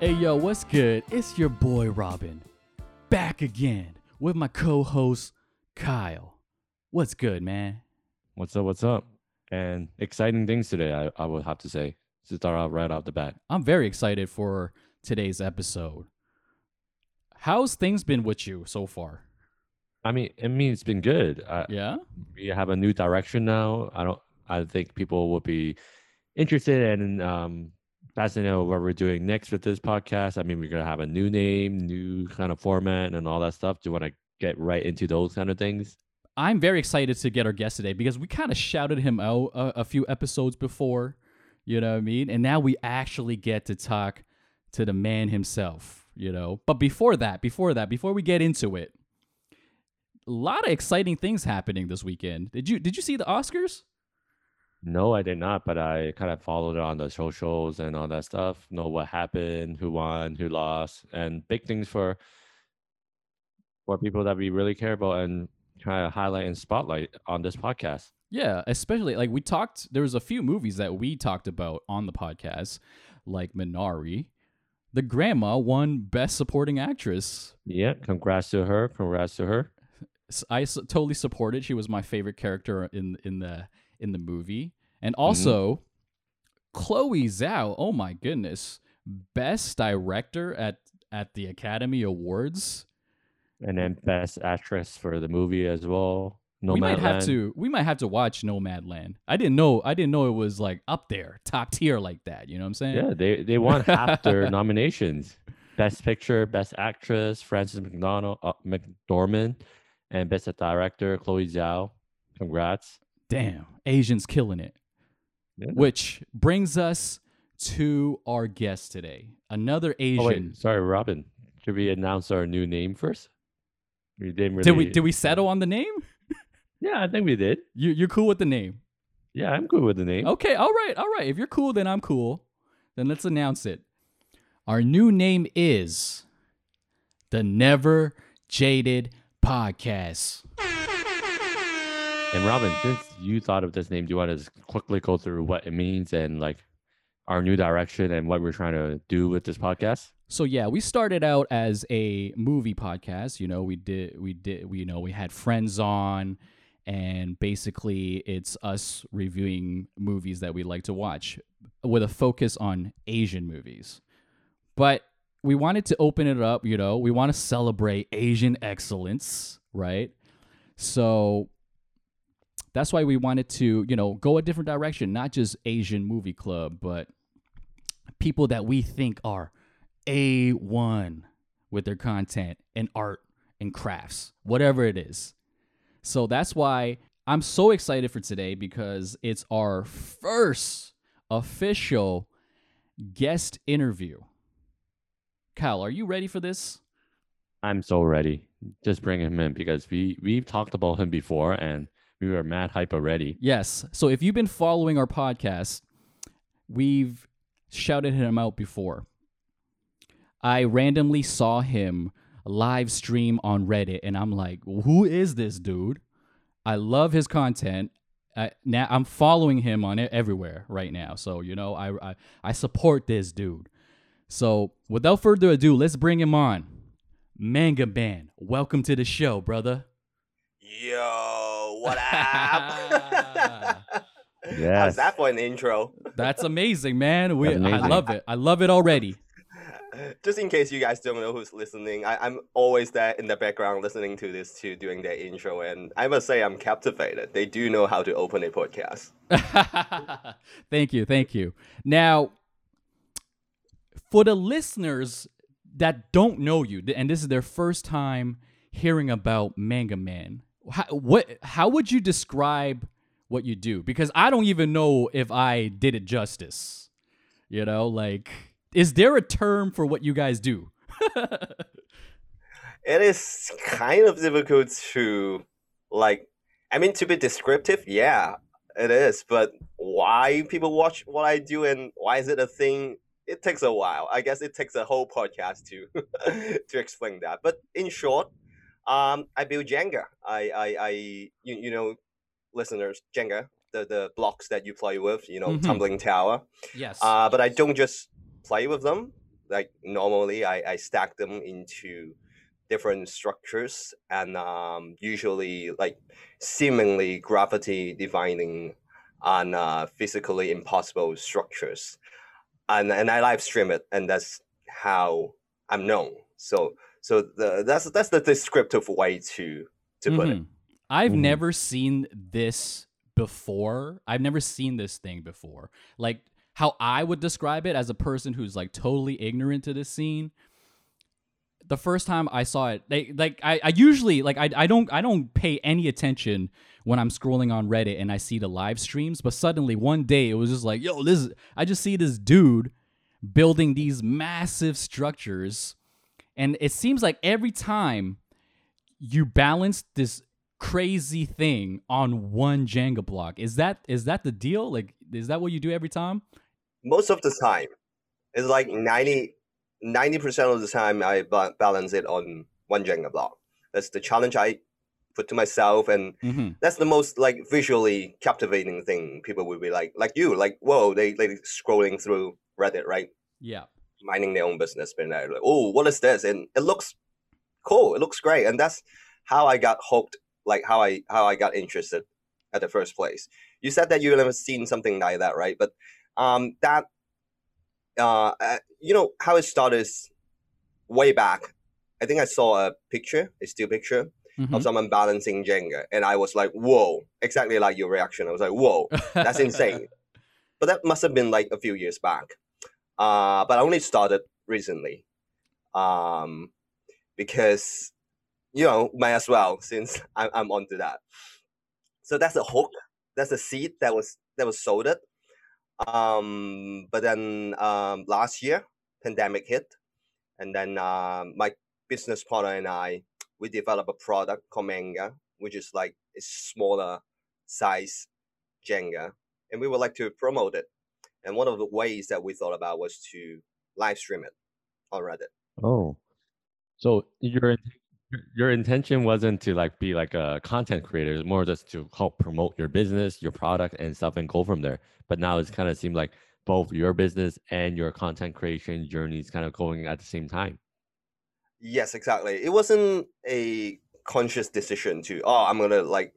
Hey yo, what's good? It's your boy Robin, back again with my co-host Kyle. What's good, man? What's up? What's up? And exciting things today, I would have to say, to start out right off the bat. I'm very excited for today's episode. How's things been with you so far? I mean, it's been good. Yeah. We have a new direction now. I think people will be interested and fascinated with what we're doing next with this podcast. I mean, we're gonna have a new name, new kind of format, and all that stuff. Do you want to get right into those kind of things? I'm very excited to get our guest today because we kind of shouted him out a few episodes before, you know what I mean? And now we actually get to talk to the man himself, you know. But before we get into it, a lot of exciting things happening this weekend. Did you see the Oscars? No, I did not, but I kind of followed it on the socials and all that stuff. Know what happened, who won, who lost, and big things for people that we really care about and try to highlight and spotlight on this podcast. Yeah, especially like we talked, there was a few movies that we talked about on the podcast, like Minari. The grandma won Best Supporting Actress. Yeah, congrats to her. I totally support it. She was my favorite character in the movie. And also, Chloe Zhao, oh my goodness, Best Director at the Academy Awards. And then Best Actress for the movie as well. We might have to watch Nomadland. I didn't know it was like up there, top tier like that. You know what I'm saying? Yeah, they won half their nominations. Best Picture, Best Actress, Frances McDormand, and Best Director, Chloe Zhao. Congrats. Damn, Asians killing it. Yeah. Which brings us to our guest today. Another Asian. Oh, wait, sorry, Robin. Should we announce our new name first? We didn't really... Did we settle on the name? Yeah, I think we did. You're cool with the name? Yeah, I'm cool with the name. Okay, all right. If you're cool, then I'm cool. Then let's announce it. Our new name is The Never Jaded Podcast. And Robin, since you thought of this name, do you want to quickly go through what it means and like our new direction and what we're trying to do with this podcast? So yeah, we started out as a movie podcast. You know, we had friends on, and basically it's us reviewing movies that we like to watch with a focus on Asian movies. But we wanted to open it up, you know, we want to celebrate Asian excellence, right? So that's why we wanted to, you know, go a different direction, not just Asian movie club, but people that we think are A1 with their content and art and crafts, whatever it is. So that's why I'm so excited for today because it's our first official guest interview. Kyle, are you ready for this? I'm so ready. Just bring him in because we've talked about him before and we were mad hype already. Yes. So if you've been following our podcast, we've shouted him out before. I randomly saw him live stream on Reddit, and I'm like, who is this dude? I love his content. Now I'm following him on it everywhere right now. So, you know, I support this dude. So without further ado, let's bring him on. Manga Man, welcome to the show, brother. Yo. What up? Yes. How's that for an intro? That's amazing, man. Amazing. I love it. I love it already. Just in case you guys don't know who's listening, I'm always there in the background listening to this too, doing their intro, and I must say I'm captivated. They do know how to open a podcast. Thank you. Now, for the listeners that don't know you, and this is their first time hearing about Manga Man, how would you describe what you do? Because I don't even know if I did it justice. You know, like, is there a term for what you guys do? It is kind of difficult to, like, I mean, to be descriptive, yeah, it is. But why people watch what I do and why is it a thing? It takes a while. I guess it takes a whole podcast to explain that. But in short, I build Jenga. You know, listeners, Jenga, the blocks that you play with, you know, Tumbling Tower. Yes. But I don't just play with them. like normally I stack them into different structures and usually like seemingly gravity defining on physically impossible structures. And I live stream it, and that's how I'm known. So that's the descriptive way to put it. I've never seen this before. I've never seen this thing before. Like how I would describe it as a person who's like totally ignorant to this scene. The first time I saw it, I usually don't pay any attention when I'm scrolling on Reddit and I see the live streams. But suddenly one day it was just like, yo, I just see this dude building these massive structures. And it seems like every time you balance this crazy thing on one Jenga block, is that the deal? Like, is that what you do every time? Most of the time. It's like 90% of the time I balance it on one Jenga block. That's the challenge I put to myself, and that's the most like visually captivating thing. People will be like you, like, whoa, they scrolling through Reddit, right? Yeah. Minding their own business, but they're like, oh, what is this? And it looks cool. It looks great. And that's how I got hooked, like how I got interested at the first place. You said that you've never seen something like that, right? But you know how it started is way back. I think I saw a still picture of someone balancing Jenga, and I was like, whoa, exactly like your reaction. I was like, whoa, that's insane. But that must have been like a few years back. But I only started recently because, you know, might as well, since I'm onto that. So that's a hook. That's a seed that was sowed. But then last year, pandemic hit, and then my business partner and I, we developed a product called Manga, which is like a smaller size Jenga, and we would like to promote it. And one of the ways that we thought about was to live stream it on Reddit. Oh, so your intention wasn't to like be like a content creator, it's more just to help promote your business, your product and stuff and go from there. But now it's kind of seemed like both your business and your content creation journey is kind of going at the same time. Yes, exactly. It wasn't a conscious decision to, I'm going to like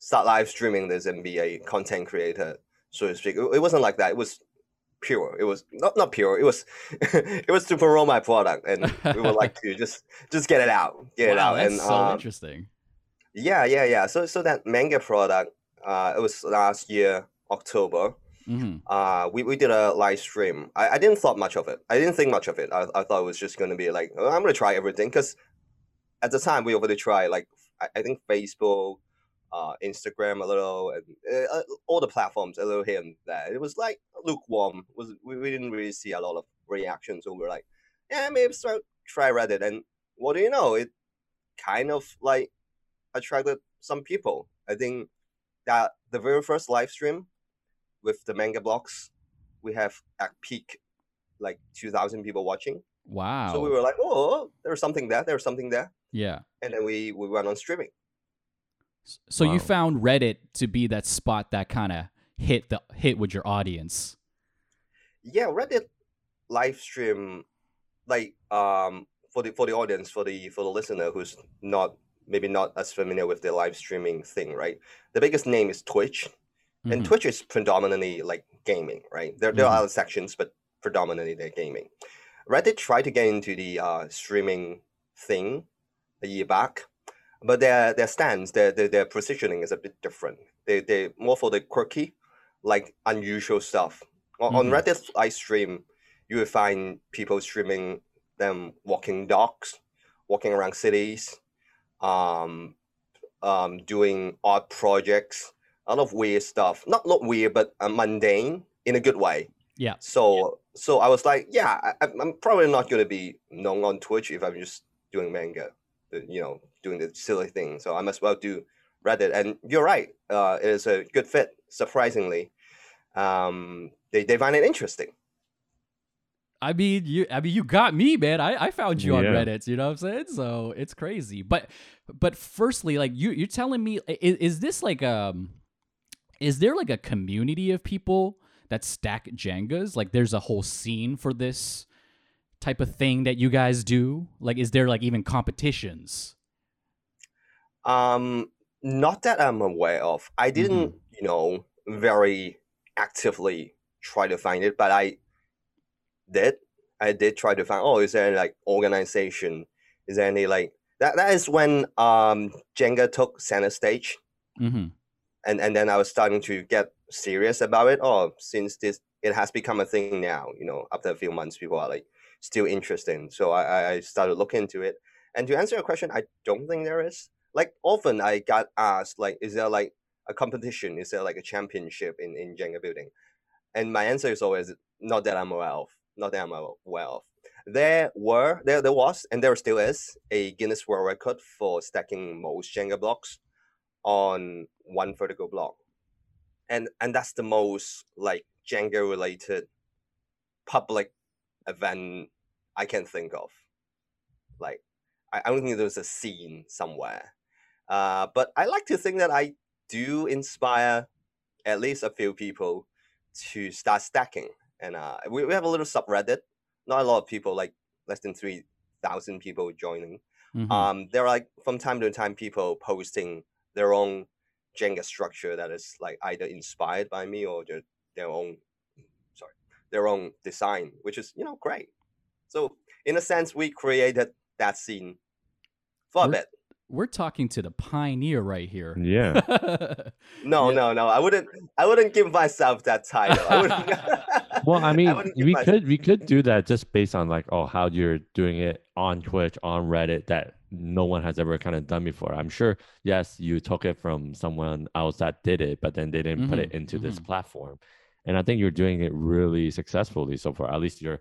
start live streaming this and be a content creator, so to speak. It wasn't like that. It was pure. It was not pure. It was it was to promote my product, and we would like to just get it out. Get it out. That's and so interesting. Yeah. So that Manga product, it was last year, October. We did a live stream. I didn't thought much of it. I didn't think much of it. I thought it was just gonna be like, I'm gonna try everything, because at the time we already tried like I think Facebook, Instagram a little, and all the platforms a little here and there. It was like lukewarm. We didn't really see a lot of reactions, so we were like, yeah, maybe start, try Reddit. And what do you know? It kind of like attracted some people. I think that the very first live stream with the Manga blocks, we have at peak like 2,000 people watching. Wow! So we were like, oh, there's something there. There's something there. Yeah. And then we went on streaming. So you found Reddit to be that spot that kind of hit with your audience. Yeah, Reddit live stream, like for the audience, for the listener who's not as familiar with the live streaming thing, right? The biggest name is Twitch, and Twitch is predominantly like gaming, right? There are other sections, but predominantly they're gaming. Reddit tried to get into the streaming thing a year back. But their stance, their positioning is a bit different. They're more for the quirky, like unusual stuff. On Reddit live stream, you will find people streaming them walking dogs, walking around cities, doing art projects, a lot of weird stuff. Not weird, but mundane in a good way. Yeah. So I was like, yeah, I'm probably not going to be known on Twitch if I'm just doing Manga, you know, doing the silly thing. So I must well do Reddit. And you're right. It is a good fit, surprisingly. They find it interesting. I mean you got me, man. I found you on Reddit, you know what I'm saying? So it's crazy. But firstly, like you're telling me, is this like is there like a community of people that stack Jengas? Like there's a whole scene for this type of thing that you guys do? Like, is there like even competitions? Not that I'm aware of. I didn't, you know, very actively try to find it, but I did try to find, is there any like organization? Is there any like that? That is when Jenga took center stage. Mm-hmm. And then I was starting to get serious about it. Since this, it has become a thing now, you know, after a few months, people are like still interested. So I started looking into it. And to answer your question, I don't think there is. Like often I got asked, like, is there like a competition? Is there like a championship in Jenga building? And my answer is always not that I'm aware of. There was, and there still is, a Guinness World Record for stacking most Jenga blocks on one vertical block. And that's the most like Jenga related public event I can think of. Like I don't think there's a scene somewhere. But I like to think that I do inspire at least a few people to start stacking. And we have a little subreddit. Not a lot of people, like less than 3,000 people joining. Mm-hmm. There are like from time to time people posting their own Jenga structure that is like either inspired by me or their own design, which is, you know, great. So in a sense, we created that scene for a bit. We're talking to the pioneer right here. Yeah. No. I wouldn't give myself that title. Well, I mean, we could do that just based on like, how you're doing it on Twitch, on Reddit, that no one has ever kind of done before. I'm sure, yes, you took it from someone else that did it, but then they didn't put it into this platform. And I think you're doing it really successfully so far. At least you're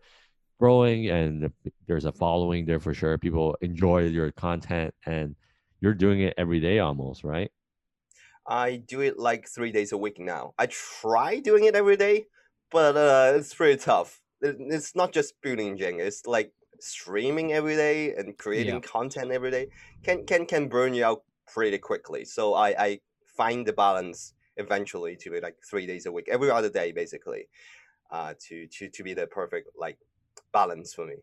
growing and there's a following there for sure. People enjoy your content and you're doing it every day almost, right? I do it like 3 days a week now. I try doing it every day, but it's pretty tough. It's not just building Jenga. It's like streaming every day and creating content every day can burn you out pretty quickly. So I find the balance eventually to be like 3 days a week, every other day basically, to be the perfect like balance for me.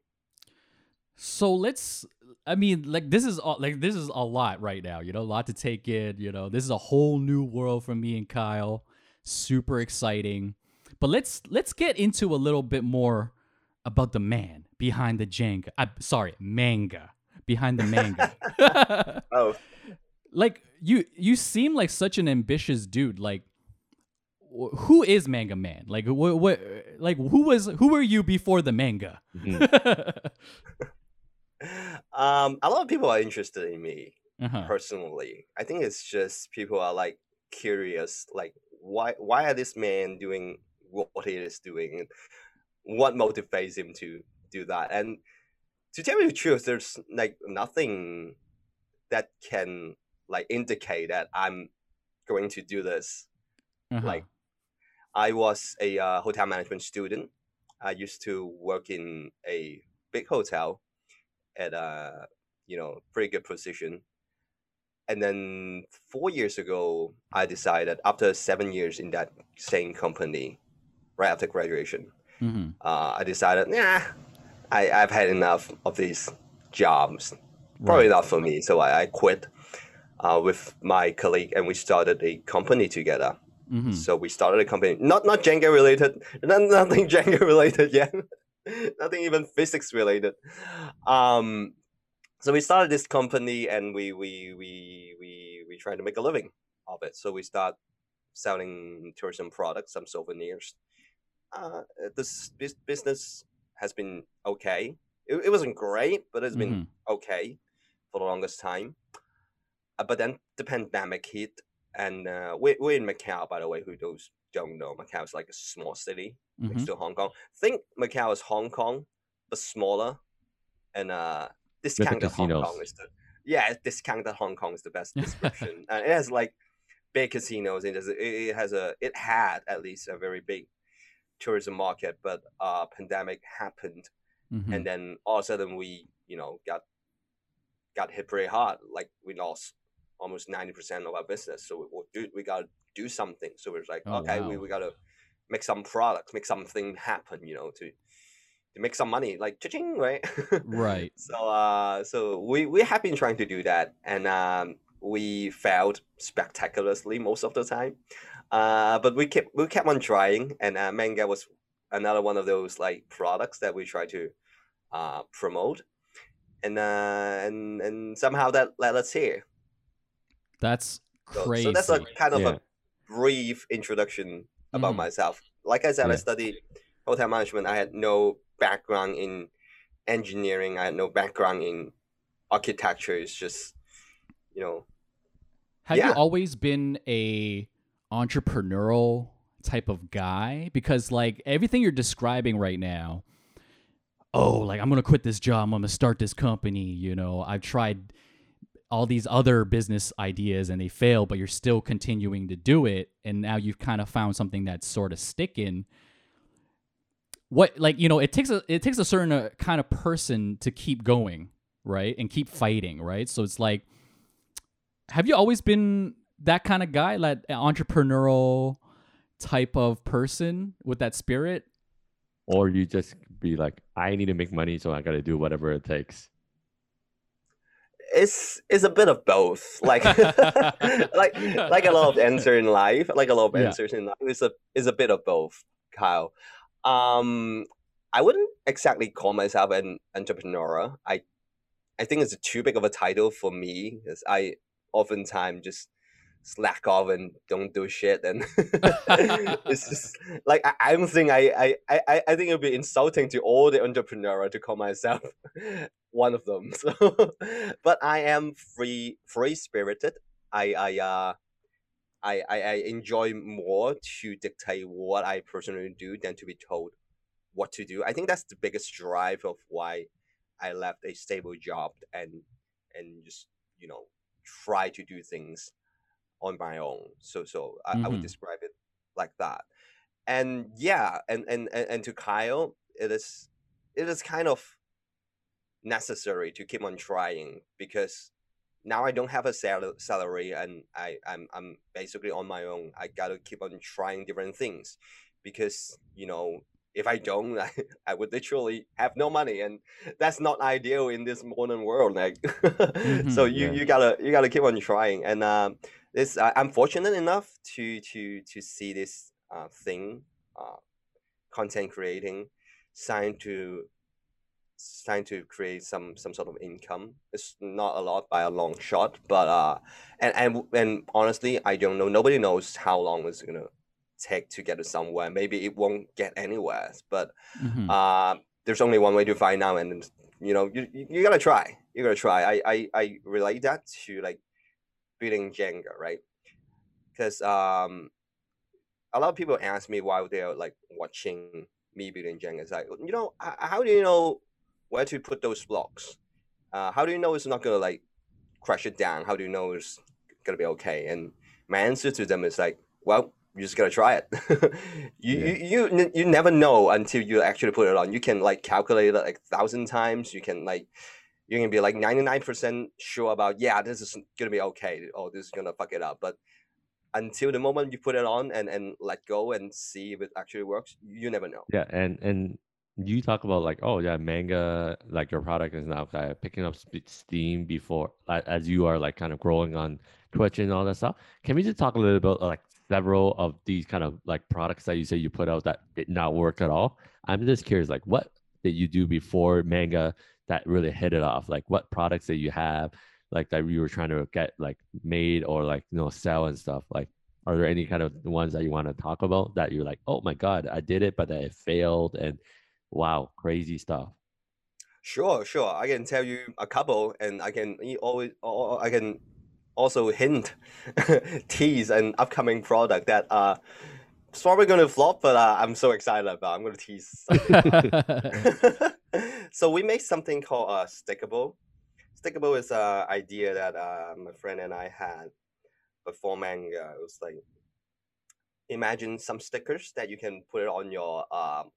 So this is a lot right now, you know, a lot to take in, you know, this is a whole new world for me and Kyle. Super exciting. But let's get into a little bit more about the man behind the manga. Behind the manga. Like you seem like such an ambitious dude. Like, who is Manga Man? Like, what? Like, who were you before the manga? A lot of people are interested in me personally. I think it's just people are like curious. Like, why are this man doing what he is doing? What motivates him to do that? And to tell you the truth, there's like nothing that can like indicate that I'm going to do this. Like, I was a hotel management student. I used to work in a big hotel at a, you know, pretty good position. And then 4 years ago, I decided after 7 years in that same company, right after graduation, I decided, I've had enough of these jobs. Probably not for me. So I quit with my colleague and we started a company together. Mm-hmm. So we started a company, not Jenga related, nothing Jenga related yet, nothing even physics related. So we started this company and we tried to make a living of it. So we start selling tourism products, some souvenirs. This business has been okay. It wasn't great, but it's been okay for the longest time. But then the pandemic hit. And we're in Macau, by the way, who those don't know. Macau is like a small city next to Hong Kong. Think Macau is Hong Kong, but smaller. And discounted Hong Kong is discounted Hong Kong is the best description. And it has like big casinos. It had at least a very big tourism market, but pandemic happened. And then all of a sudden we, you know, got hit pretty hard. Like we lost almost 90% of our business. So we got to do something. So we're like, we got to make some products, make something happen, you know, to to make some money, like cha-ching, right? Right. So we have been trying to do that, and we failed spectacularly most of the time. But we kept on trying, and manga was another one of those like products that we try to promote, and somehow that led us here. That's crazy. So that's a kind of a brief introduction about myself. Like I said, I studied hotel management. I had no background in engineering. I had no background in architecture. It's just, you know. Have you always been a entrepreneurial type of guy? Because like everything you're describing right now, like I'm going to quit this job, I'm going to start this company, you know, I've tried all these other business ideas and they fail, but you're still continuing to do it. And now you've kind of found something that's sort of sticking. What, like, you know, it takes a certain kind of person to keep going, right? And keep fighting, right? So it's like, have you always been that kind of guy, like an entrepreneurial type of person with that spirit? Or you just be like, I need to make money, so I got to do whatever it takes. It's a bit of both, like like a lot of answer in life, like a lot of answers in life. It's a bit of both, Kyle. I wouldn't exactly call myself an entrepreneur. I think it's too big of a title for me, because I oftentimes just slack off and don't do shit, and it's just like I don't think I think it would be insulting to all the entrepreneur to call myself one of them. So, but I am free spirited. I enjoy more to dictate what I personally do than to be told what to do. I think that's the biggest drive of why I left a stable job and just, you know, try to do things on my own. So I would describe it like that. And yeah, and to Kyle, it is kind of necessary to keep on trying, because now I don't have a salary, and I'm basically on my own. I gotta keep on trying different things, because, you know, if I don't, I would literally have no money, and that's not ideal in this modern world. Like, so you gotta keep on trying. And this I'm fortunate enough to see this thing, content creating, trying to create some sort of income. It's not a lot by a long shot, but and honestly, I don't know. Nobody knows how long it's gonna take to get to somewhere. Maybe it won't get anywhere, but there's only one way to find out, and you know, you gotta try. You gotta try. I relate that to like building Jenga, right? Because a lot of people ask me while they're like watching me building Jenga. It's like, you know, how do you know where to put those blocks? How do you know it's not gonna like crash it down? How do you know it's gonna be okay? And my answer to them is like, well, you just gotta try it. You never know until you actually put it on. You can like calculate it like 1,000 times. You can be like 99% sure about, yeah, this is gonna be okay, or this is gonna fuck it up. But until the moment you put it on and let go and see if it actually works, you never know. Yeah, and you talk about like, oh yeah, manga, like your product is now picking up steam before, as you are like kind of growing on Twitch and all that stuff. Can we just talk a little about like several of these kind of like products that you say you put out that did not work at all? I'm just curious, like what did you do before manga that really hit it off? Like what products that you have, like that you were trying to get like made or like, you know, sell and stuff? Like, are there any kind of ones that you want to talk about that you're like, oh my God, I did it, but that it failed and wow, crazy stuff? Sure. I can tell you a couple, and I can also hint, tease an upcoming product that it's probably going to flop, but I'm so excited about. I'm going to tease. So we made something called Stickable. Stickable is an idea that my friend and I had before manga. It was like, imagine some stickers that you can put it on your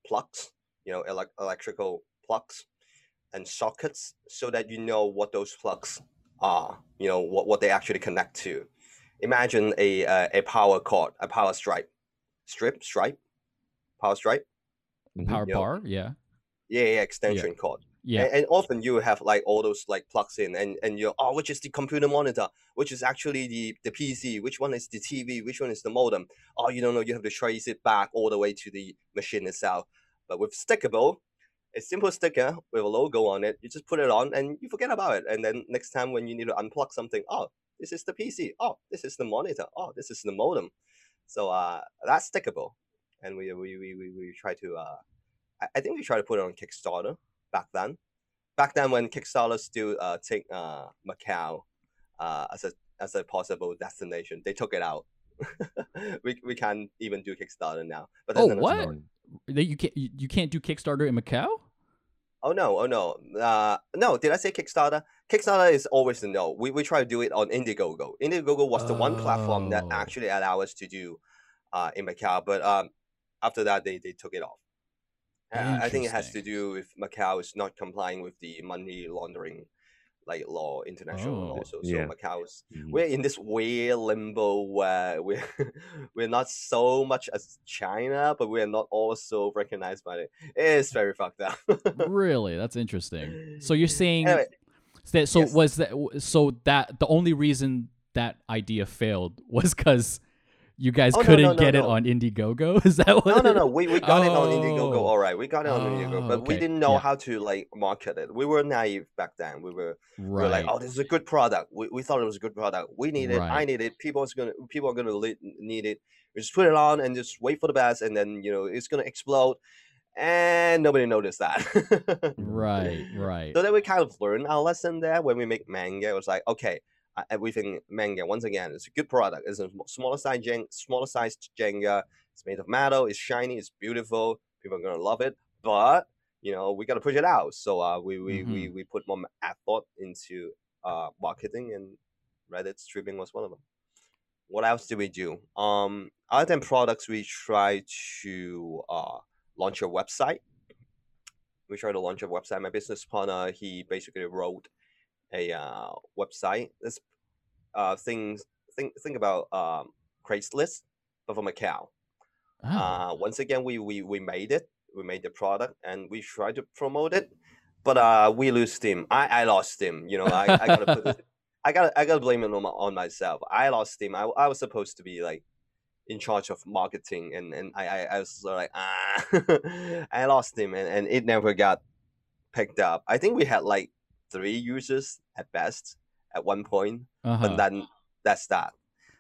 plugs, you know, electrical plugs and sockets, so that you know what those plugs are, you know, what they actually connect to. Imagine a power cord, a power stripe, power bar, know. Yeah. extension cord. Yeah, and often you have like all those like plugs in, and you're which is the computer monitor, which is actually the PC, which one is the TV, which one is the modem. Oh, you don't know. You have to trace it back all the way to the machine itself. But with Stickable, a simple sticker with a logo on it, you just put it on and you forget about it. And then next time when you need to unplug something, oh, this is the PC. Oh, this is the monitor. Oh, this is the modem. So that's Stickable, and we try to I think we try to put it on Kickstarter. Back then when Kickstarter still take Macau as a possible destination, they took it out. we can't even do Kickstarter now. But that's you can't do Kickstarter in Macau? Oh no. No, did I say Kickstarter? Kickstarter is always a no. We try to do it on Indiegogo. Indiegogo was the one platform that actually allowed us to do in Macau, but after that they took it off. I think it has to do with Macau is not complying with the money laundering like law, international law. So Macau is, we're in this weird limbo where we're not so much as China, but we're not also recognized by it. It's very fucked up. Really? That's interesting. So you're saying anyway, that was that the only reason that idea failed was because you guys couldn't get it on Indiegogo? Is that what? No. We got it on Indiegogo. All right, we got it on Indiegogo, but we didn't know how to like market it. We were naive back then. We were like, oh, this is a good product. We thought it was a good product. We need it. I need it. People are gonna need it. We just put it on and just wait for the best, and then it's gonna explode, and nobody noticed that. right. So then we kind of learned our lesson there. When we make manga, it was like, okay. Everything manga, once again, it's a good product. It's a smaller sized Jenga. It's made of metal. It's shiny. It's beautiful. People are gonna love it. But we gotta push it out. So we put more effort into marketing, and Reddit streaming was one of them. What else did we do? Other than products, we try to launch a website. We tried to launch a website. My business partner, he basically wrote a website. This think about Craigslist, but for Macau. Once again, we made it. We made the product and we tried to promote it, but we lose steam. I lost steam. I gotta put this, I gotta blame it on myself. I lost steam. I was supposed to be like in charge of marketing, and I was like I lost steam, and it never got picked up. I think we had like 3 users at best at one point, but then that's that.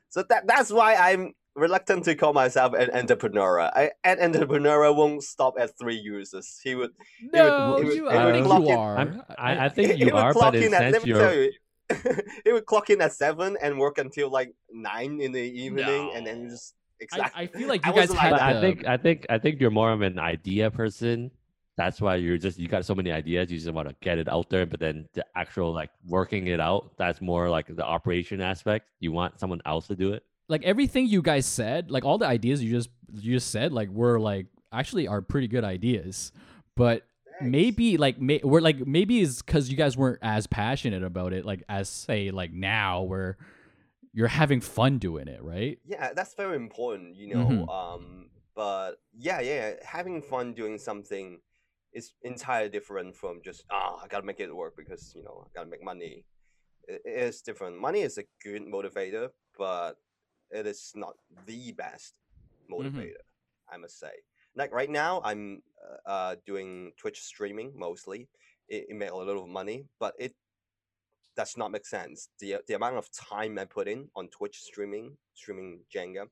So that's why I'm reluctant to call myself an entrepreneur. An entrepreneur won't stop at 3 users. He would. No, I think you are. But in sense, he would clock in at 7 and work until like 9 in the evening, and then just I feel like you guys. I think you're more of an idea person. That's why you got so many ideas. You just want to get it out there, but then the actual like working it out, that's more like the operation aspect. You want someone else to do it. Like everything you guys said, like all the ideas you just said, like were like actually are pretty good ideas, but thanks. Maybe like maybe it's because you guys weren't as passionate about it, like as say like now where you're having fun doing it, right? Yeah, that's very important, But yeah, having fun doing something. It's entirely different from just, I got to make it work because, I got to make money. It's different. Money is a good motivator, but it is not the best motivator, I must say. Like right now, I'm doing Twitch streaming mostly. It made a little money, but it does not make sense. The amount of time I put in on Twitch streaming Jenga,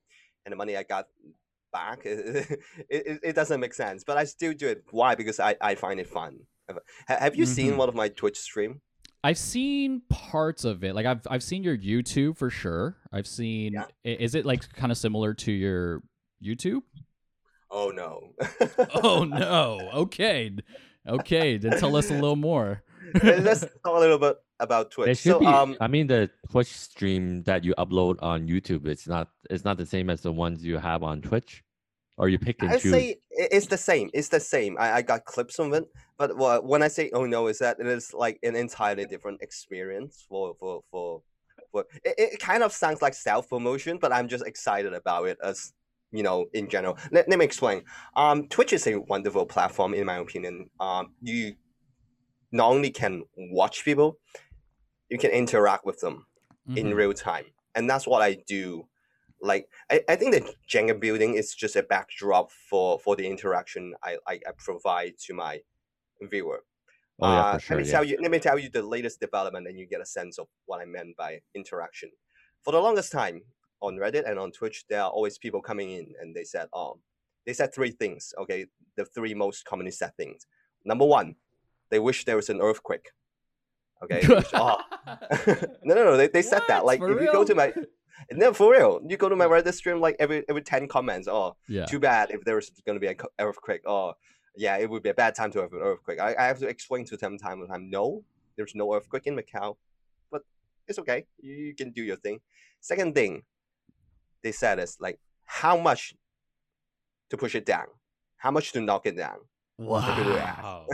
and the money I got back, it doesn't make sense, but I still do it. Why? Because I find it fun. Have you seen one of my Twitch stream? I've seen parts of it. Like I've seen your YouTube for sure. I've seen. Yeah. Is it like kind of similar to your YouTube? Oh no. Oh no. Okay. Then tell us a little more. Let's talk a little bit about Twitch. The Twitch stream that you upload on YouTube, it's not the same as the ones you have on Twitch, or you pick and choose. I say it's the same. I got clips from it, but when I say oh no, is that it is like an entirely different experience for it kind of sounds like self promotion, but I'm just excited about it as you know, in general. Let me explain. Twitch is a wonderful platform, in my opinion. You not only can watch people, you can interact with them in real time. And that's what I do. Like, I think the Jenga building is just a backdrop for the interaction I provide to my viewer. Oh, yeah, for sure, let me tell you the latest development, and you get a sense of what I meant by interaction. For the longest time on Reddit and on Twitch, there are always people coming in, and they said, three things. Okay, the three most commonly said things. Number one, they wish there was an earthquake. Okay. They said that. Like, if you go to my you go to my Reddit stream, like every 10 comments, too bad if there's going to be an earthquake. Yeah, it would be a bad time to have an earthquake. I have to explain to them time and time, no, there's no earthquake in Macau, but it's okay. You can do your thing. Second thing they said is, like, how much to push it down? How much to knock it down? Wow.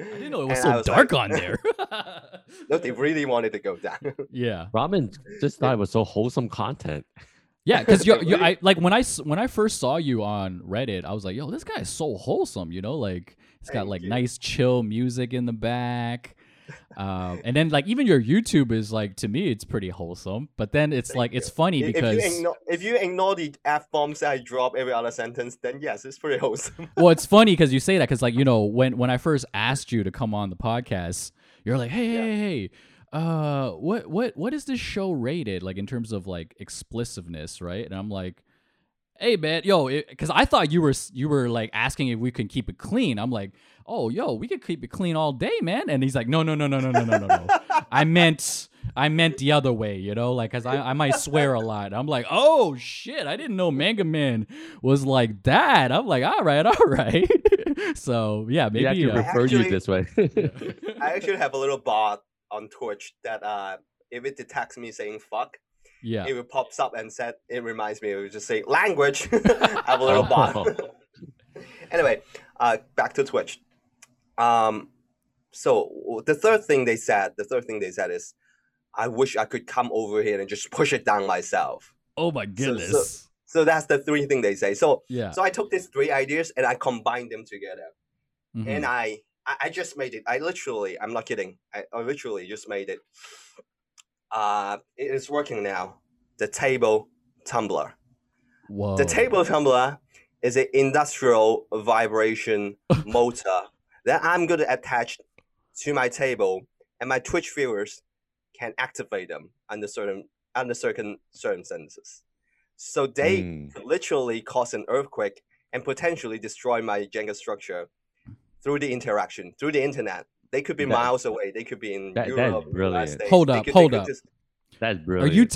I didn't know it was so dark, like, on there. No, they really wanted to go down. Yeah. Ramen just thought it was so wholesome content. Yeah, because when I first saw you on Reddit, I was like, yo, this guy is so wholesome, you know, like it's got like nice chill music in the back. And then like even your YouTube is like, to me, it's pretty wholesome. But then it's like, it's funny because if you ignore the F-bombs I drop every other sentence, then yes, it's pretty wholesome. Well, it's funny because you say that because, like, you know, when I first asked you to come on the podcast, you're like, hey. What is this show rated, like, in terms of like explicitiveness, right? And I'm like, hey man, yo, because I thought you were like asking if we can keep it clean. I'm like, oh yo, we could keep it clean all day, man. And he's like, no. I meant the other way, you know, like, because I might swear a lot. I'm like, oh shit, I didn't know Manga Man was like that. I'm like, all right. So yeah, maybe you refer to you this way. I actually have a little bot on Twitch that if it detects me saying fuck, it will pops up and said, it reminds me, it would just say language. I have a little bot. Anyway, back to Twitch. So the third thing they said is, I wish I could come over here and just push it down myself. Oh my goodness. So that's the three thing they say. So I took these three ideas and I combined them together. Mm-hmm. And I just made it. I'm not kidding. I literally just made it. It is working now. The Table Tumbler. Whoa. The Table Tumbler is an industrial vibration motor that I'm going to attach to my table, and my Twitch viewers can activate them under certain circumstances. So they could literally cause an earthquake and potentially destroy my Jenga structure. Through the interaction, through the internet, they could be miles away. They could be in Europe. That's brilliant. Hold up. That's brilliant. Are you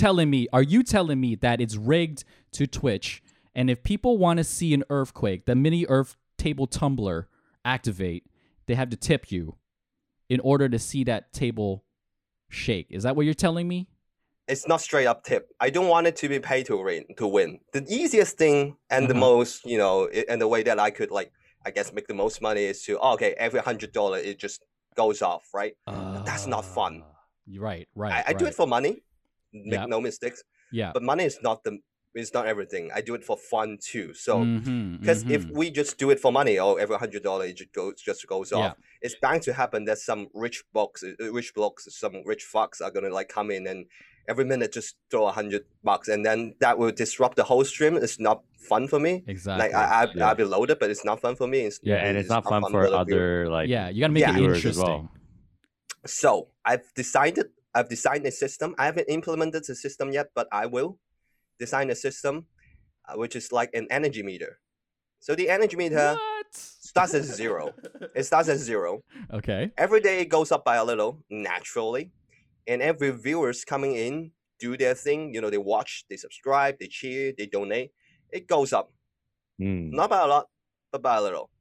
telling me that it's rigged to Twitch? And if people want to see an earthquake, the mini earth table tumbler activate, they have to tip you in order to see that table shake. Is that what you're telling me? It's not straight up tip. I don't want it to be pay to win. The easiest thing and the most, you know, and the way that I could, like, I guess, make the most money is to, every $100 it just goes off, right? That's not fun. Right. I do it for money. Make no mistakes. Yeah. But money is not everything. I do it for fun too. So because if we just do it for money, every $100 it just goes off, it's bound to happen that some some rich fucks are gonna like come in and every minute just throw $100, and then that will disrupt the whole stream. It's not fun for me. Exactly. Like I'll be loaded, but it's not fun for me. It's not fun for other people. You gotta make it interesting as well. So I've designed a system. I haven't implemented the system yet, but I will design a system, which is like an energy meter. So the energy meter starts at zero. Okay. Every day it goes up by a little naturally. And every viewers coming in do their thing. You know, they watch, they subscribe, they cheer, they donate. It goes up, not by a lot, but by a little.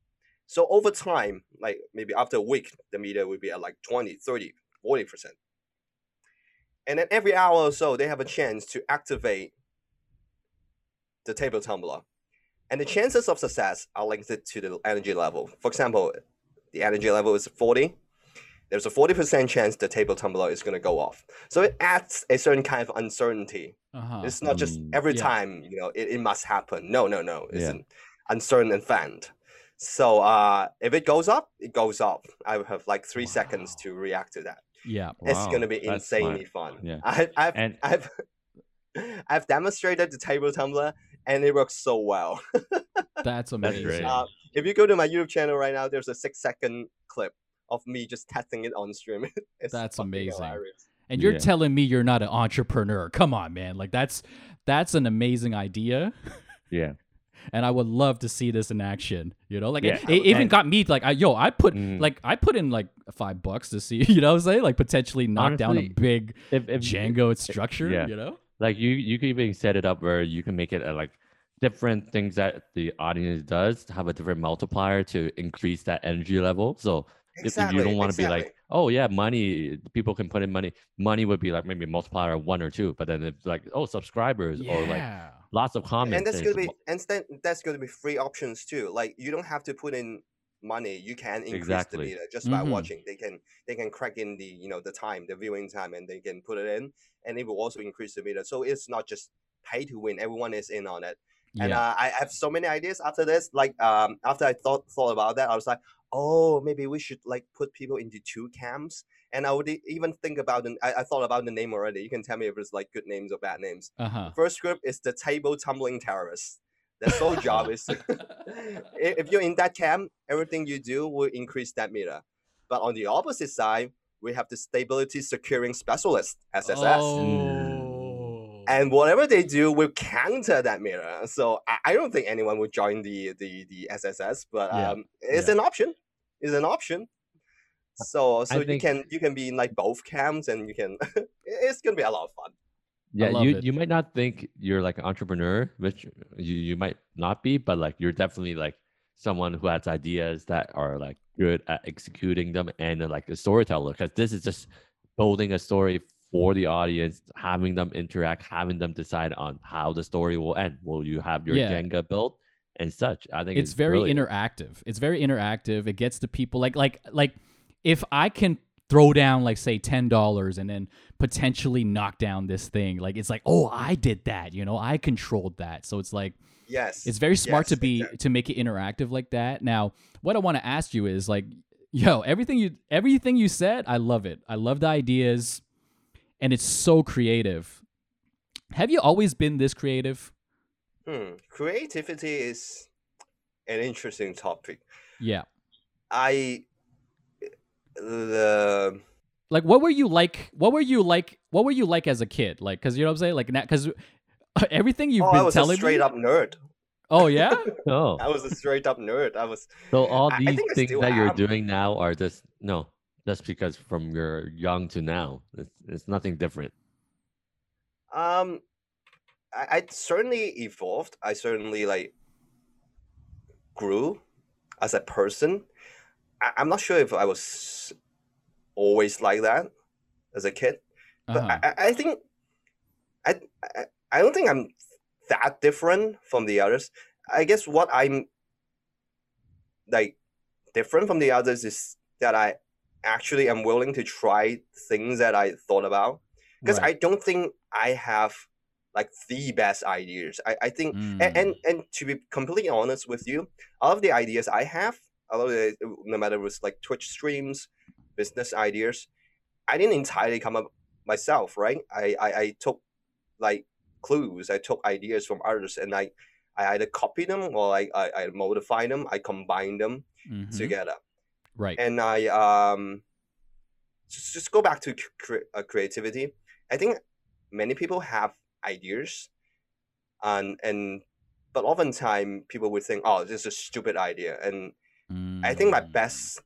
So over time, like maybe after a week, the meter will be at like 20, 30, 40%. And then every hour or so, they have a chance to activate the table tumbler. And the chances of success are linked to the energy level. For example, the energy level is 40. there's a 40% chance the table tumbler is going to go off. So it adds a certain kind of uncertainty. It's not just every time, you know, it must happen. No. It's an uncertain event. So if it goes up, it goes up. I have like 3 seconds to react to that. It's going to be insanely fun. I've demonstrated the table tumbler and it works so well. That's amazing. That's if you go to my YouTube channel right now, there's a 6-second clip of me just testing it on stream. That's amazing. Hilarious. And you're telling me you're not an entrepreneur. Come on, man. Like that's an amazing idea. And I would love to see this in action, you know, like it even got me like, I put in like $5 to see, you know what I'm saying? Like potentially knock down a big if Django structure, you know, like you could even set it up where you can make it a, like different things that the audience does have a different multiplier to increase that energy level. So if you don't want to be like, oh yeah, money, people can put in money would be like maybe multiplier 1 or 2, but then it's like, oh, subscribers or like lots of comments. And that's going to be free options too. Like you don't have to put in money. You can increase the meter just by watching. They can crack in the, you know, the viewing time, and they can put it in, and it will also increase the meter. So it's not just pay to win. Everyone is in on it. And I have so many ideas after this. Like after I thought about that, I was like, oh, maybe we should like put people into 2 camps. And I would even think about I thought about the name already. You can tell me if it's like good names or bad names. First group is the table tumbling terrorists. Their sole job is if you're in that camp, everything you do will increase that meter. But on the opposite side, we have the stability securing specialist, SSS. And whatever they do will counter that mirror. So I don't think anyone would join the SSS, but it's an option. It's an option. So you can be in like both camps, and you can. It's gonna be a lot of fun. Yeah, you might not think you're like an entrepreneur, which you might not be, but like you're definitely like someone who has ideas that are like good at executing them, and like a storyteller, because this is just building a story for the audience, having them interact, having them decide on how the story will end. Will you have your Jenga built and such? I think it's very brilliant. Interactive. It's very interactive. It gets the people like if I can throw down like say $10 and then potentially knock down this thing, like it's like, oh, I did that, you know, I controlled that. So it's like, yes, it's very smart to make it interactive like that. Now, what I want to ask you is like, yo, everything you said, I love it. I love the ideas. And it's so creative. Have you always been this creative? Creativity is an interesting topic. Yeah. What were you like as a kid? Like, because you know what I'm saying? Like, because everything you've been telling me. I was a straight up nerd. Oh, yeah? Oh. I was a straight up nerd. So all these things that you're doing now are just, no. That's because from your young to now, it's nothing different. I certainly evolved. I certainly like grew as a person. I'm not sure if I was always like that as a kid, but I don't think I'm that different from the others. I guess what I'm like different from the others is that I actually am willing to try things that I thought about, because I don't think I have like the best ideas. I think and to be completely honest with you, all of the ideas I have, no matter if it's like Twitch streams, business ideas, I didn't entirely come up myself, right? I took like clues, I took ideas from others, and I either copy them or I modify them, I combine them together. Right. And I just go back to creativity. I think many people have ideas, but oftentimes people would think, oh, this is a stupid idea. And I think my best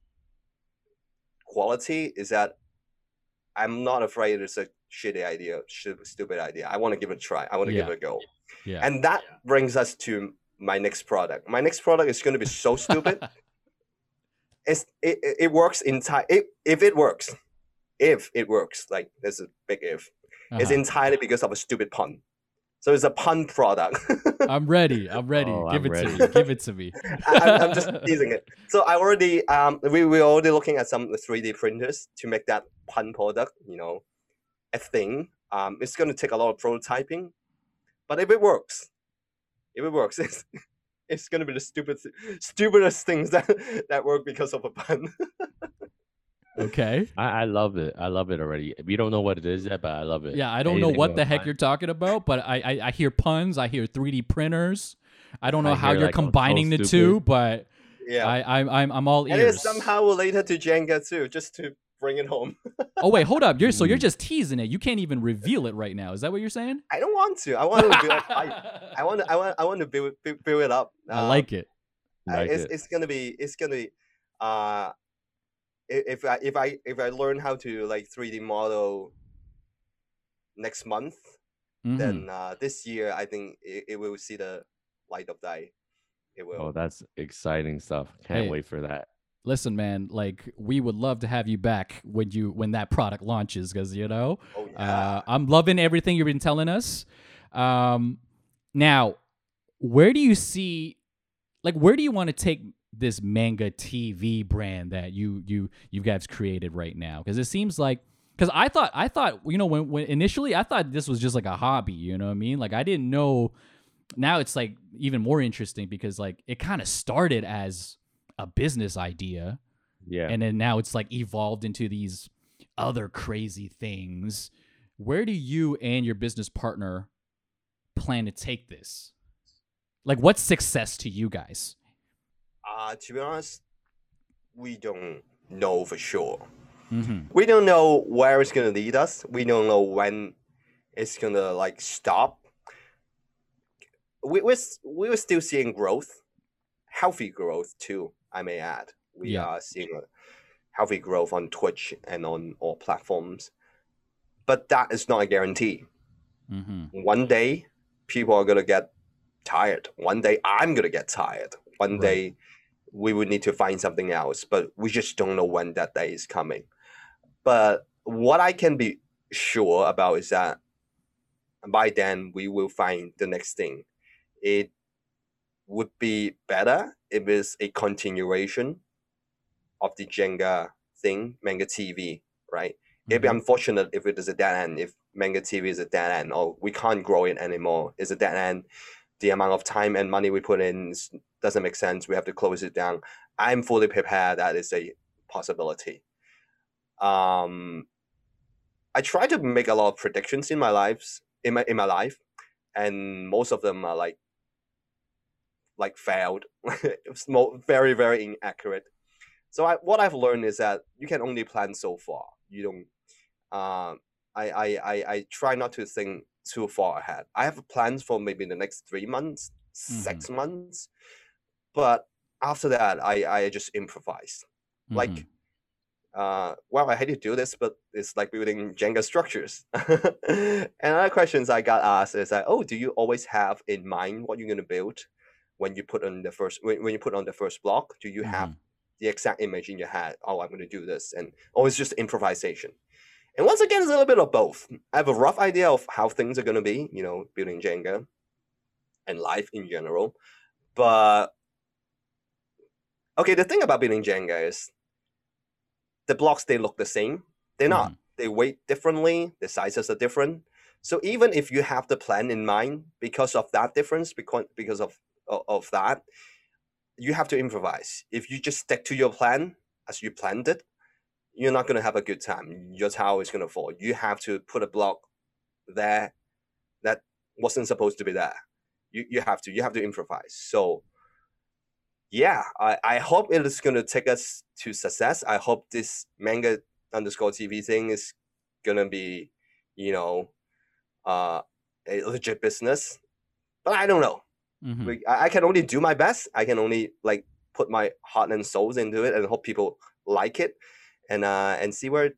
quality is that I'm not afraid it's a shitty idea, stupid idea. I want to give it a try. I want to give it a go. Yeah. And that brings us to my next product. My next product is going to be so stupid. It works entirely if it works, like there's a big if. It's entirely because of a stupid pun. So it's a pun product. I'm ready. Oh, Give it to me. I'm just teasing it. So I already, we're already looking at some 3D printers to make that pun product, you know, a thing. It's going to take a lot of prototyping, but if it works, it's going to be the stupidest things that work because of a pun. Okay. I love it. I love it already. We don't know what it is yet, but I love it. Yeah, I don't know what the heck you're talking about, but I hear puns. I hear 3D printers. I don't know how you're combining the two, but yeah, I'm all ears. It is somehow related to Jenga too, just to bring it home. Oh wait, hold up. So you're just teasing it. You can't even reveal it right now. Is that what you're saying? I don't want to. I want to build. I want to build it up. I like it. It's gonna be. If I learn how to like 3D model next month, then this year I think it will see the light of day. It will. Oh, that's exciting stuff! Can't wait for that. Listen, man, like we would love to have you back when that product launches, because you know I'm loving everything you've been telling us. Now, where do you want to take this manga TV brand that you guys created right now? Because it seems like, because I thought you know, when initially I thought this was just like a hobby, you know what I mean? Like I didn't know. Now it's like even more interesting because like it kind of started as a business idea, and then now it's like evolved into these other crazy things. Where do you and your business partner plan to take this? Like what's success to you guys? To be honest, we don't know for sure. Mm-hmm. We don't know where it's going to lead us. We don't know when it's going to like stop. We were still seeing growth, healthy growth too, I may add. We are seeing healthy growth on Twitch and on all platforms. But that is not a guarantee. Mm-hmm. One day, people are going to get tired. One day, I'm going to get tired. One day, we would need to find something else, but we just don't know when that day is coming. But what I can be sure about is that by then we will find the next thing. It would be better if it's a continuation of the Jenga thing, Manga TV, right? Mm-hmm. It'd be unfortunate if it is a dead end, if Manga TV is a dead end, or we can't grow it anymore. It's a dead end. The amount of time and money we put in doesn't make sense. We have to close it down. I'm fully prepared that is a possibility. I try to make a lot of predictions in my lives, in my life, and most of them are like failed. It's very, very inaccurate. So what I've learned is that you can only plan so far. You don't. I try not to think too far ahead. I have plans for maybe the next 3 months, 6 months, but after that, I just improvise. Mm-hmm. Like, I hate to do this, but it's like building Jenga structures. And other questions I got asked is like, do you always have in mind what you're gonna build when you put on the first block? Do you have the exact image in your head? Oh, I'm gonna do this, and always just improvisation. And once again, it's a little bit of both. I have a rough idea of how things are going to be, you know, building Jenga and life in general. But, okay, the thing about building Jenga is the blocks, they look the same. They're not. They weight differently. The sizes are different. So even if you have the plan in mind, because of that difference, because of that, you have to improvise. If you just stick to your plan as you planned it, you're not going to have a good time. Your tower is going to fall. You have to put a block there that wasn't supposed to be there. You have to improvise. So yeah, I hope it is going to take us to success. I hope this Manga_TV thing is going to be, you know, a legit business, but I don't know. Mm-hmm. I can only do my best. I can only like put my heart and souls into it and hope people like it. And see where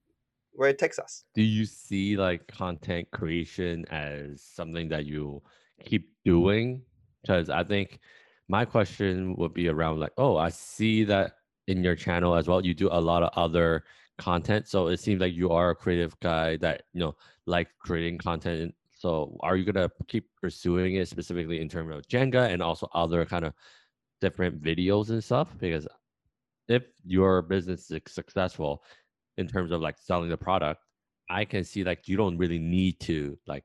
it takes us. Do you see like content creation as something that you keep doing? Because I think my question would be around like, I see that in your channel as well. You do a lot of other content, so it seems like you are a creative guy that, you know, like creating content So are you going to keep pursuing it specifically in terms of Jenga and also other kind of different videos and stuff? Because if your business is successful in terms of like selling the product, I can see like you don't really need to like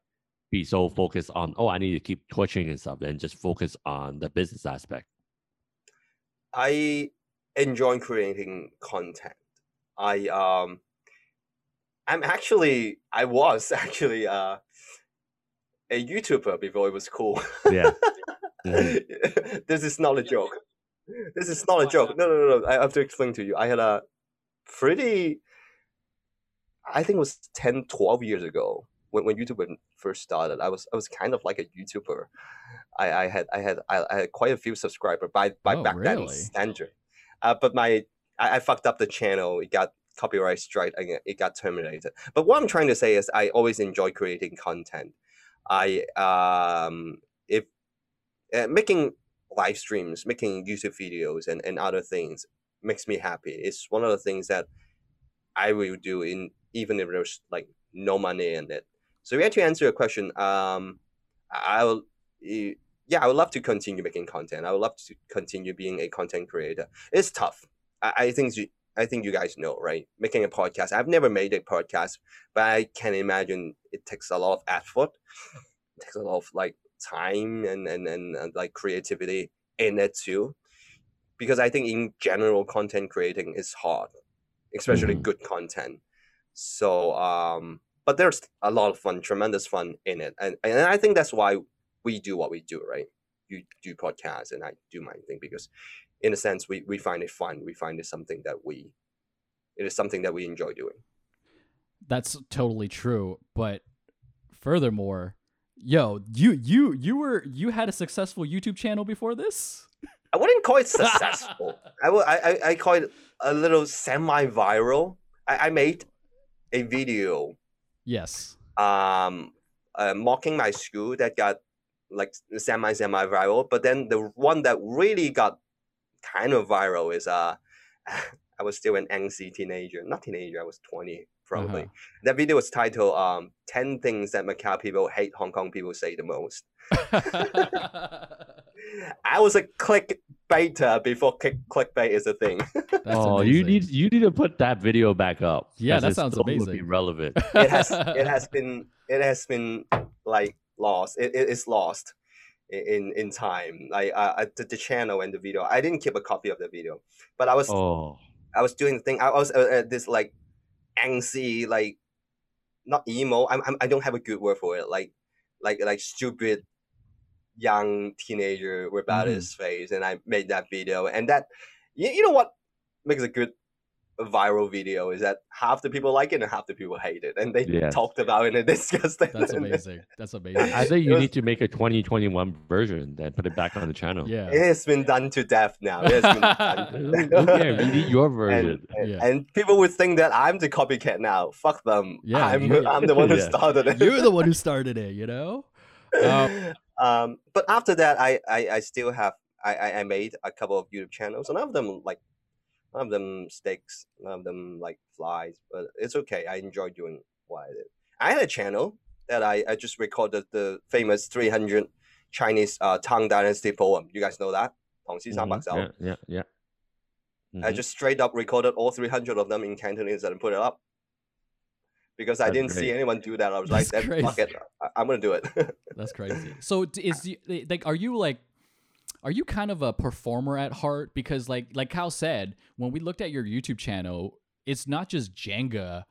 be so focused on, oh, I need to keep twitching and stuff, and just focus on the business aspect. I enjoy creating content. I was actually a YouTuber before it was cool. Yeah. Mm-hmm. This is not a joke. This is not a joke. No. I have to explain to you. I had a pretty, I think it was 10, 12 years ago when YouTube first started. I was kind of like a YouTuber. I had quite a few subscribers by back really? Then standard. But I fucked up the channel. It got copyright strike and it got terminated. But what I'm trying to say is I always enjoy creating content. I making live streams, making YouTube videos and other things makes me happy. It's one of the things that I will do even if there's like no money in it. So to answer your question, I would love to continue making content. I would love to continue being a content creator. It's tough. I think you guys know, right? Making a podcast. I've never made a podcast, but I can imagine it takes a lot of effort. It takes a lot of like time and like creativity in it too. Because I think in general, content creating is hard, especially good content. So, but there's a lot of fun, tremendous fun in it. And I think that's why we do what we do, right? You do podcasts and I do my thing because in a sense, we find it fun. We find it something that we enjoy doing. That's totally true. But furthermore, you had a successful YouTube channel before this? I wouldn't call it successful. I call it a little semi-viral. I made a video. Yes. Mocking my school that got like semi-viral. But then the one that really got kind of viral is I was still an angsty teenager. Not teenager, I was 20 probably. Uh-huh. That video was titled 10 Things That Macau People Hate Hong Kong People Say the Most. I was a clickbaiter before clickbait is a thing. Oh, amazing. you need to put that video back up. Yeah, that sounds amazing. Be relevant. It has been like lost. It's lost in time. Like the channel and the video. I didn't keep a copy of the video, but I was doing the thing. I was this like angsty, like not emo. I don't have a good word for it. Like stupid young teenager without his face, and I made that video. And that, you know what makes a good viral video is that half the people like it and half the people hate it, and they talked about it and discussed it. That's amazing. I think you need to make a 2021 version and put it back on the channel. Yeah, it has been done to death now. We need your version. And people would think that I'm the copycat now. Fuck them. Yeah, I'm the one who started it. You're the one who started it. You know. But after that, I made a couple of YouTube channels, and none of them sticks, none of them like flies, but it's okay. I enjoy doing what I did. I had a channel that I just recorded the famous 300 Chinese Tang Dynasty poem. You guys know that? Yeah. Mm-hmm. I just straight up recorded all 300 of them in Cantonese and put it up. Because I didn't see anyone do that. I was like, fuck it, I'm going to do it. That's crazy. So are you kind of a performer at heart? Because like Kyle said, when we looked at your YouTube channel, it's not just Jenga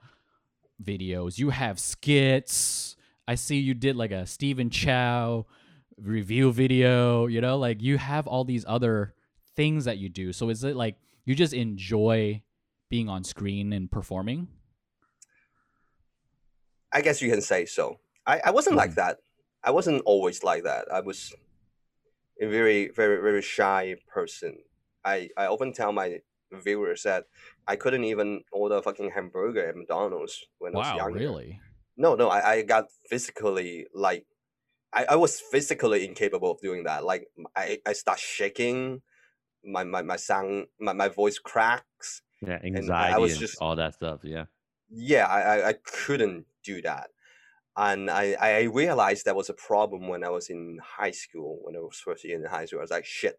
videos. You have skits. I see you did like a Stephen Chow review video, you know, like you have all these other things that you do. So is it like you just enjoy being on screen and performing? I guess you can say so. I wasn't like that. I wasn't always like that. I was a very, very, very shy person. I often tell my viewers that I couldn't even order a fucking hamburger at McDonald's when I was younger. Wow, really? No, I got physically, like, I was physically incapable of doing that. Like, I start shaking, my voice cracks. Yeah, anxiety and all that stuff, yeah. Yeah, I couldn't do that. And I realized that was a problem when I was in high school, when I was first year in high school. I was like, shit,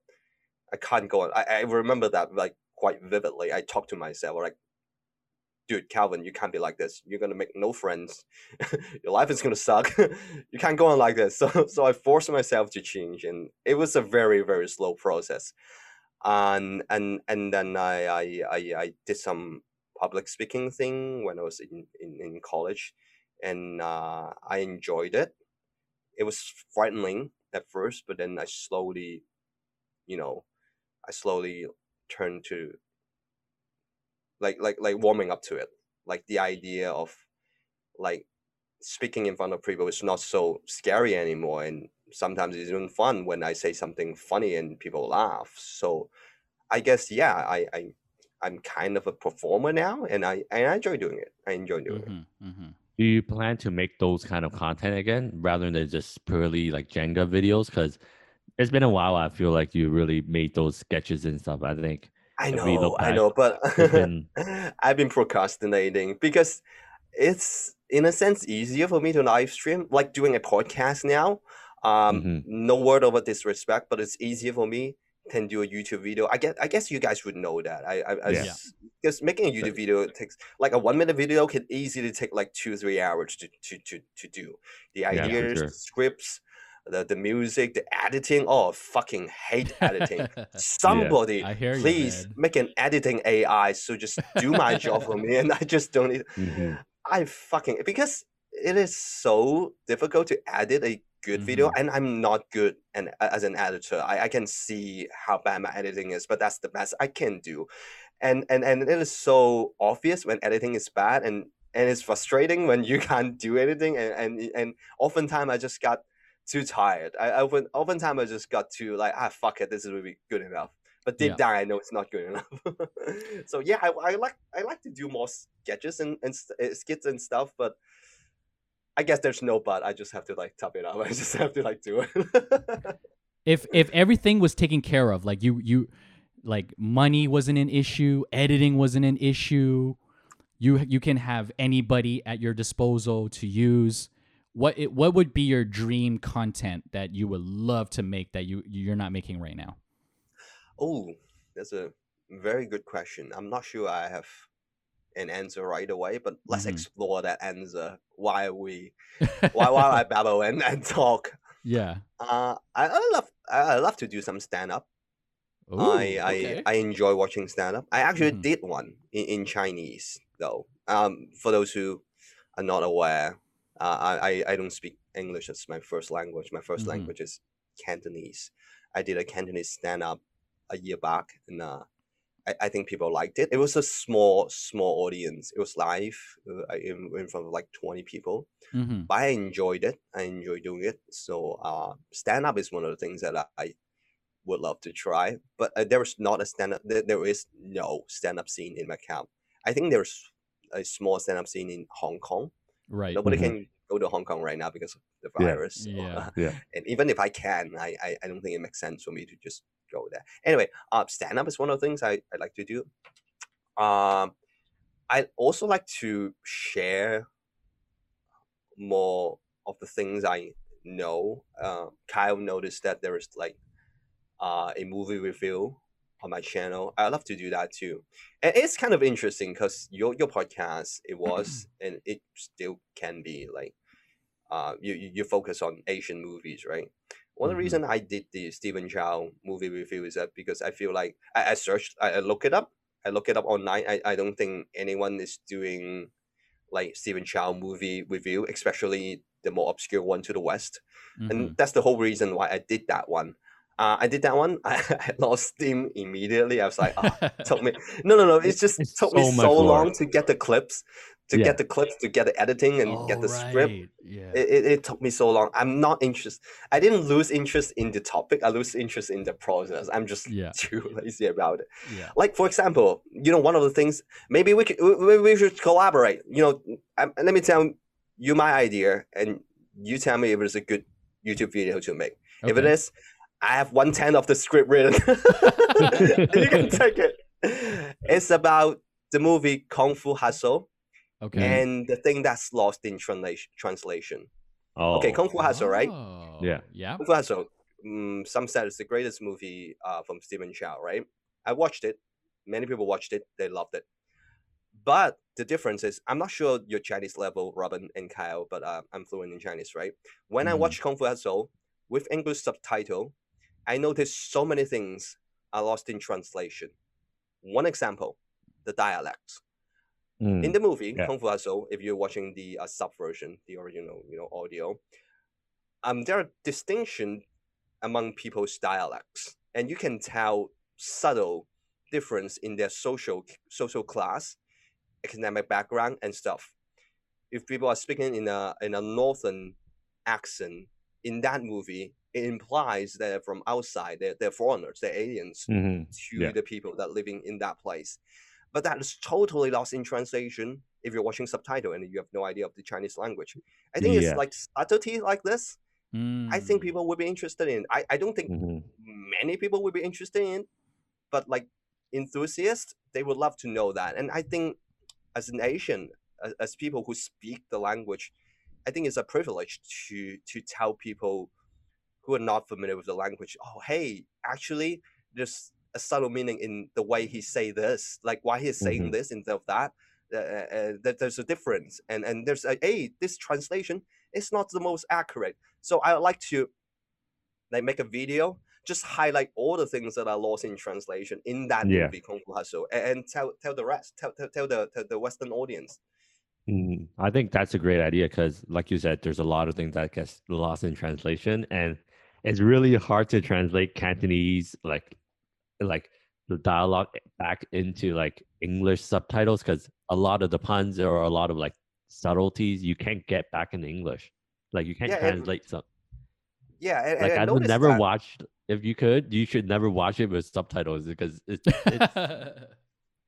I can't go on. I remember that like quite vividly. I talked to myself like, dude, Calvin, you can't be like this. You're going to make no friends. Your life is going to suck. You can't go on like this. So I forced myself to change. And it was a very, very slow process. And then I did some public speaking thing when I was in college. And I enjoyed it. It was frightening at first, but then I slowly, I slowly turned to like warming up to it. Like the idea of like speaking in front of people is not so scary anymore. And sometimes it's even fun when I say something funny and people laugh. So I guess, yeah, I'm kind of a performer now, and I enjoy doing it. Mm-hmm, mm-hmm. Do you plan to make those kind of content again rather than just purely like Jenga videos? Because it's been a while. I feel like you really made those sketches and stuff. I think I know, but I've been procrastinating because it's in a sense easier for me to live stream, like doing a podcast now. No word over disrespect, but it's easier for me than do a YouTube video. I guess you guys would know that. Because making a YouTube video, it takes like a 1 minute video can easily take like 2-3 hours to do. The ideas, the scripts, the music, the editing. Oh, I fucking hate editing. Somebody, please make an editing AI. So just do my job for me, and I just don't need. Because it is so difficult to edit a good video, and I'm not good and as an editor. I can see how bad my editing is, but that's the best I can do. And it is so obvious when editing is bad, and it's frustrating when you can't do anything. And oftentimes I just got too tired. Oftentimes I just got too like, fuck it, this is really good enough. But deep down, I know it's not good enough. So yeah, I like to do more sketches and skits and stuff, but I guess there's no but. I just have to like top it up. I just have to like do it. If everything was taken care of, like you like money wasn't an issue, editing wasn't an issue, you can have anybody at your disposal to use. What would be your dream content that you would love to make that you're not making right now? Oh, that's a very good question. I'm not sure I have an answer right away, but let's explore that answer while I babble and talk. Yeah. I love to do some stand-up. Ooh, I enjoy watching stand-up. I actually did one in Chinese though. For those who are not aware, I don't speak English as my first language. My first language is Cantonese. I did a Cantonese stand-up a year back, and I think people liked it. It was a small audience. It was live in front of like 20 people. But I enjoyed it. I enjoy doing it. So stand-up is one of the things that I would love to try. But there is no stand-up scene in Macau. I think there's a small stand-up scene in Hong Kong. Right. Nobody can go to Hong Kong right now because of the virus. Yeah. And even if I can, I don't think it makes sense for me to just go there. Anyway, stand-up is one of the things I like to do. I also like to share more of the things I know. Kyle noticed that there is like a movie review on my channel. I love to do that too. And it's kind of interesting because your podcast, it was and it still can be like you focus on Asian movies, right? One of the reason I did the Stephen Chow movie review is that because I feel like I searched, I look it up online. I don't think anyone is doing like Stephen Chow movie review, especially the more obscure one to the West. And that's the whole reason why I did that one. I lost steam immediately. I was like, it took me. No. It took me so long to get the clips, to get the editing and get the script. Yeah. It took me so long. I'm not interested. I didn't lose interest in the topic. I lose interest in the process. I'm just too lazy about it. Yeah. Like, for example, one of the things, maybe we should collaborate. Let me tell you my idea and you tell me if it's a good YouTube video to make. Okay. If it is, I have 1/10 of the script written. You can take it. It's about the movie Kung Fu Hustle. Okay. And the thing that's lost in translation. Oh. Okay, Kung Fu Hustle, right? Yeah. Yeah. Kung Fu Hustle. Some said it's the greatest movie from Stephen Chow, right? I watched it. Many people watched it. They loved it. But the difference is, I'm not sure your Chinese level, Robin and Kyle, but I'm fluent in Chinese, right? When I watched Kung Fu Hustle with English subtitle, I noticed so many things are lost in translation. One example, the dialects. In the movie, Kung Fu Hustle, if you're watching the sub version, the original audio, there are distinctions among people's dialects. And you can tell subtle difference in their social class, economic background, and stuff. If people are speaking in a northern accent in that movie, it implies that they're from outside, they're foreigners, they're aliens to the people that are living in that place. But that is totally lost in translation if you're watching subtitle and you have no idea of the Chinese language. I think it's like subtlety like this. I think people would be interested in it. I don't think many people would be interested in it, but like enthusiasts, they would love to know that. And I think as an Asian, as people who speak the language, I think it's a privilege to tell people who are not familiar with the language, oh, hey, actually, there's a subtle meaning in the way he say this, like why he's saying this instead of that. That there's a difference, and there's a hey, this translation is not the most accurate. So I would like to make a video, just highlight all the things that are lost in translation in that movie, Kung Fu Hustle, and tell the rest, tell the Western audience. I think that's a great idea because, like you said, there's a lot of things that gets lost in translation, and it's really hard to translate Cantonese like the dialogue back into like English subtitles because a lot of the puns or a lot of like subtleties you can't get back in English. Like you can't translate some. Yeah, I would never watch. If you could, you should never watch it with subtitles because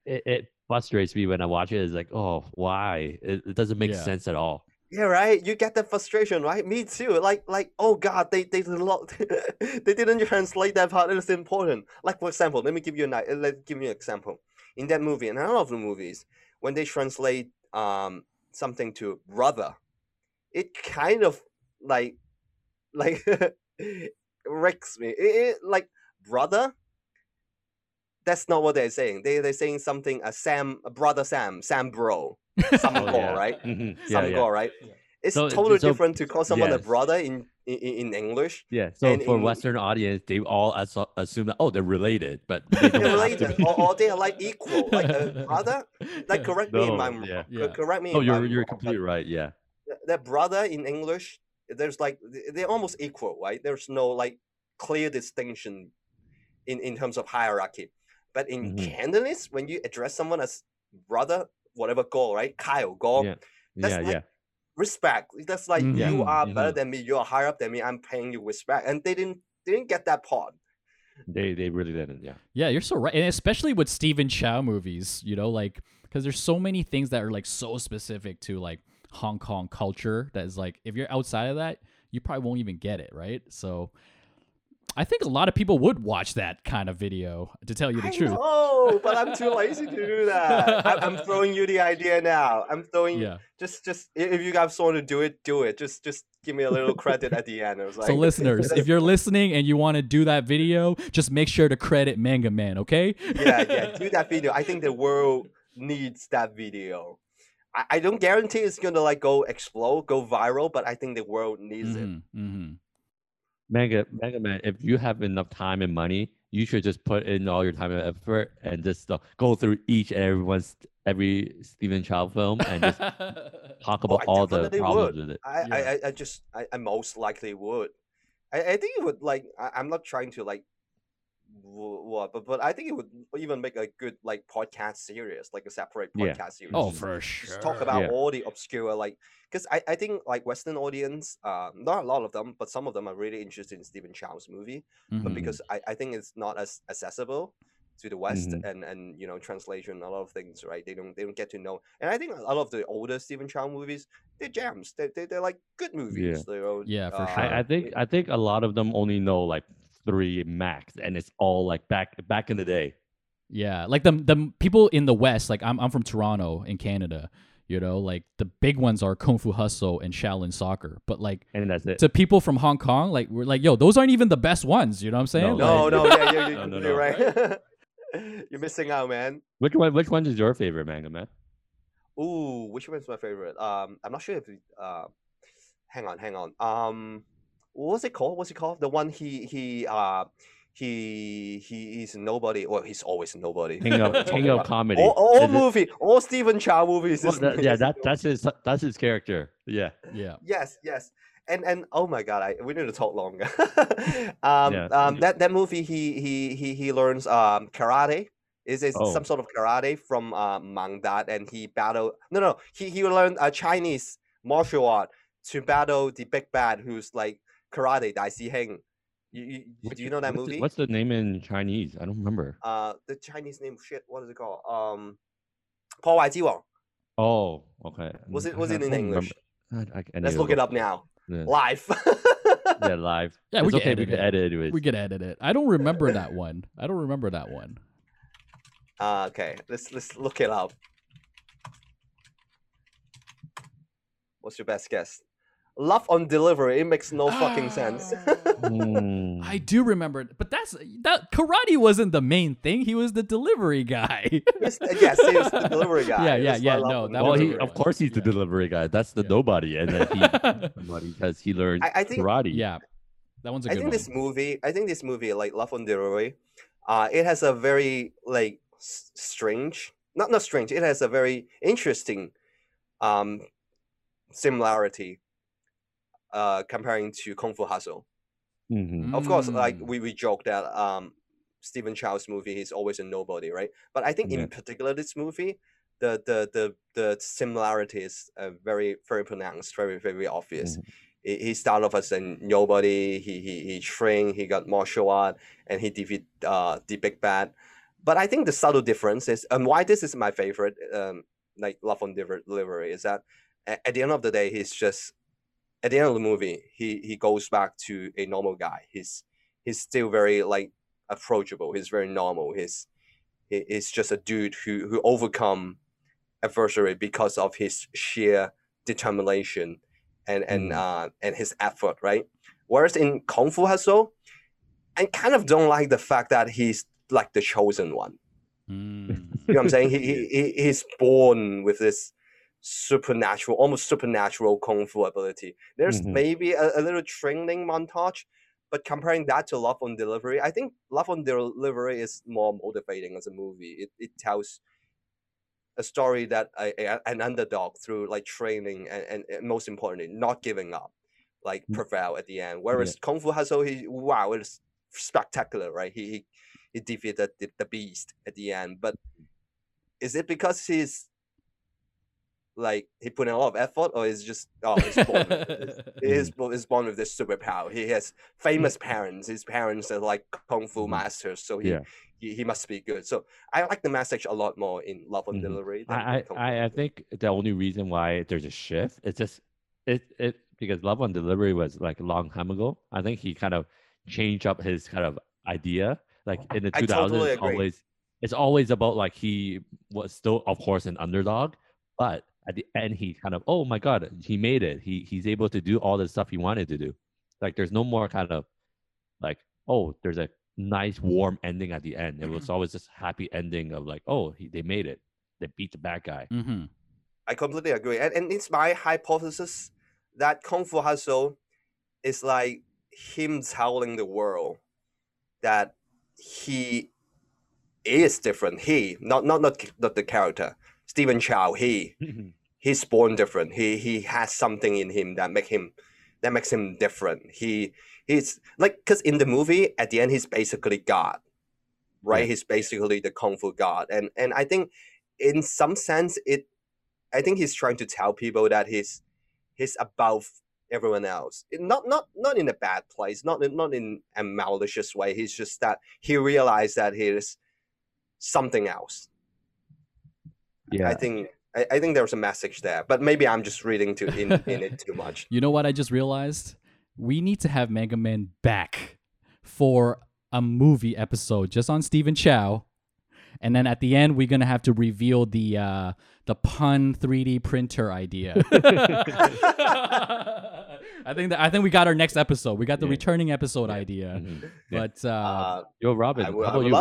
it frustrates me when I watch it. It's like, oh, why? It doesn't make sense at all. Yeah, right. You get that frustration, right? Me too. Like, oh God, they didn't translate that part. It's important. Like, for example, let me give you an example. In that movie, and I love the movies, when they translate something to brother, it kind of like wrecks me. It like brother. That's not what they're saying. They're saying something. Sam bro. Right? It's totally different to call someone a brother in English. Yeah. So and for Western audience, they all assume that they're related, but they're related, or they are like equal, like a brother. Like correct me. Oh, you're completely right. Yeah. That brother in English, there's like they're almost equal, right? There's no like clear distinction in terms of hierarchy. But in Cantonese, when you address someone as brother, whatever goal, right? Kyle goal. Yeah. That's respect. That's like you are better than me. You are higher up than me. I'm paying you respect. And they didn't get that part. They really didn't. Yeah. Yeah, you're so right. And especially with Stephen Chow movies, like because there's so many things that are like so specific to like Hong Kong culture that is like if you're outside of that, you probably won't even get it, right? So I think a lot of people would watch that kind of video, to tell you the truth. Oh, but I'm too lazy to do that. I'm throwing you the idea now. Just if you have someone to do it. Just give me a little credit at the end. So listeners, if you're listening and you want to do that video, just make sure to credit Manga Man, okay? Yeah, do that video. I think the world needs that video. I don't guarantee it's gonna like go explode, go viral, but I think the world needs it. Mm-hmm. Mega Man, if you have enough time and money, you should just put in all your time and effort and just go through each and every Stephen Chow film and just talk about all the problems with it. I most likely would. I think it would like. I'm not trying to like. But I think it would even make a good like podcast series, like a separate podcast series. Oh, for sure. Just talk about all the obscure because I think like Western audience, not a lot of them, but some of them are really interested in Stephen Chow's movie. But because I think it's not as accessible to the West and translation, a lot of things, right? They don't get to know. And I think a lot of the older Stephen Chow movies, they're gems. They're like good movies. Yeah, for sure. I think a lot of them only know like 3 max, and it's all like back in the day. Yeah, like the people in the West, like I'm from Toronto in Canada. You know, like the big ones are Kung Fu Hustle and Shaolin Soccer. But like, and that's it. To people from Hong Kong, like we're like, yo, those aren't even the best ones. You know what I'm saying? No, you're right. You're missing out, man. Which one is your favorite, Manga Man? Ooh, which one's my favorite? I'm not sure if hang on. What's it called? The one he is nobody, or he's always nobody. King of Comedy. All Stephen Chow movies. That's his character. Yeah. Yes. And oh my God, we need to talk longer. That movie he learns karate. Is some sort of karate from Mangdat, and he battled. He learned a Chinese martial art to battle the big bad who's like karate Dai Si Heng. Do you know that movie? What's the name in Chinese? I don't remember. The Chinese name, shit. What is it called? Po Wai Ji Wang. Oh, okay. Was it in English? Let's look it up now. Yeah. Live. Yeah, live. Yeah, we can edit it. We can edit it. I don't remember that one. Okay, let's look it up. What's your best guess? Love on Delivery. It makes no fucking sense. I do remember it, but that karate wasn't the main thing. He was the delivery guy. Yes, he was the delivery guy. Yeah. No, that was of course he's the delivery guy. That's the nobody, and then he learned karate. Yeah, that one's a good one. I think this movie, like Love on Delivery, it has a very like It has a very interesting similarity. Comparing to Kung Fu Hustle. Mm-hmm. Of course, like we joke that Stephen Chow's movie is always a nobody, right? But I think in particular this movie, the similarity is very, very pronounced, very, very obvious. Mm-hmm. He started off as a nobody, he trained, he got martial art, and he defeat the big bad. But I think the subtle difference is, and why this is my favorite, like Love on Delivery, is that at the end of the day, he's just, at the end of the movie, he goes back to a normal guy. He's still very like approachable. He's very normal. He's just a dude who overcome adversity because of his sheer determination and his effort, right? Whereas in Kung Fu Hustle, I kind of don't like the fact that he's like the chosen one. Mm. You know what I'm saying? He's born with this almost supernatural kung fu ability. There's maybe a little training montage, but comparing that to Love on Delivery, I think Love on Delivery is more motivating as a movie. It tells a story that an underdog through like training and most importantly not giving up, like prevail at the end. Whereas Kung Fu Hustle, it's spectacular, right? He defeated the beast at the end. But is it because he's like he put in a lot of effort, or is just he's born with this superpower? He has famous parents. His parents are like kung fu masters, so he must be good. So I like the message a lot more in Love on Delivery. I think the only reason why there's a shift is just it because Love on Delivery was like a long time ago. I think he kind of changed up his kind of idea. Like in the 2000s, totally it's always about like he was still of course an underdog, but at the end, he kind of, oh my God, he made it. He's able to do all the stuff he wanted to do. Like there's no more kind of like, oh, there's a nice warm ending at the end. It was always this happy ending of like, oh, they made it. They beat the bad guy. Mm-hmm. I completely agree. And it's my hypothesis that Kung Fu Hustle is like him telling the world that he is different. He, not the character. Stephen Chow, he's born different. He has something in him that makes him different. He's like, because in the movie at the end he's basically God, right? Yeah. He's basically the Kung Fu God, and I think in some sense I think he's trying to tell people that he's above everyone else. Not in a bad place, not in a malicious way. He's just that he realized that he is something else. Yeah, I think there was a message there, but maybe I'm just reading in it too much. You know what I just realized? We need to have Mega Man back for a movie episode just on Stephen Chow, and then at the end we're gonna have to reveal the pun 3D printer idea. I think we got our next episode. We got the returning episode idea. Mm-hmm. But yo, Robin, how about you?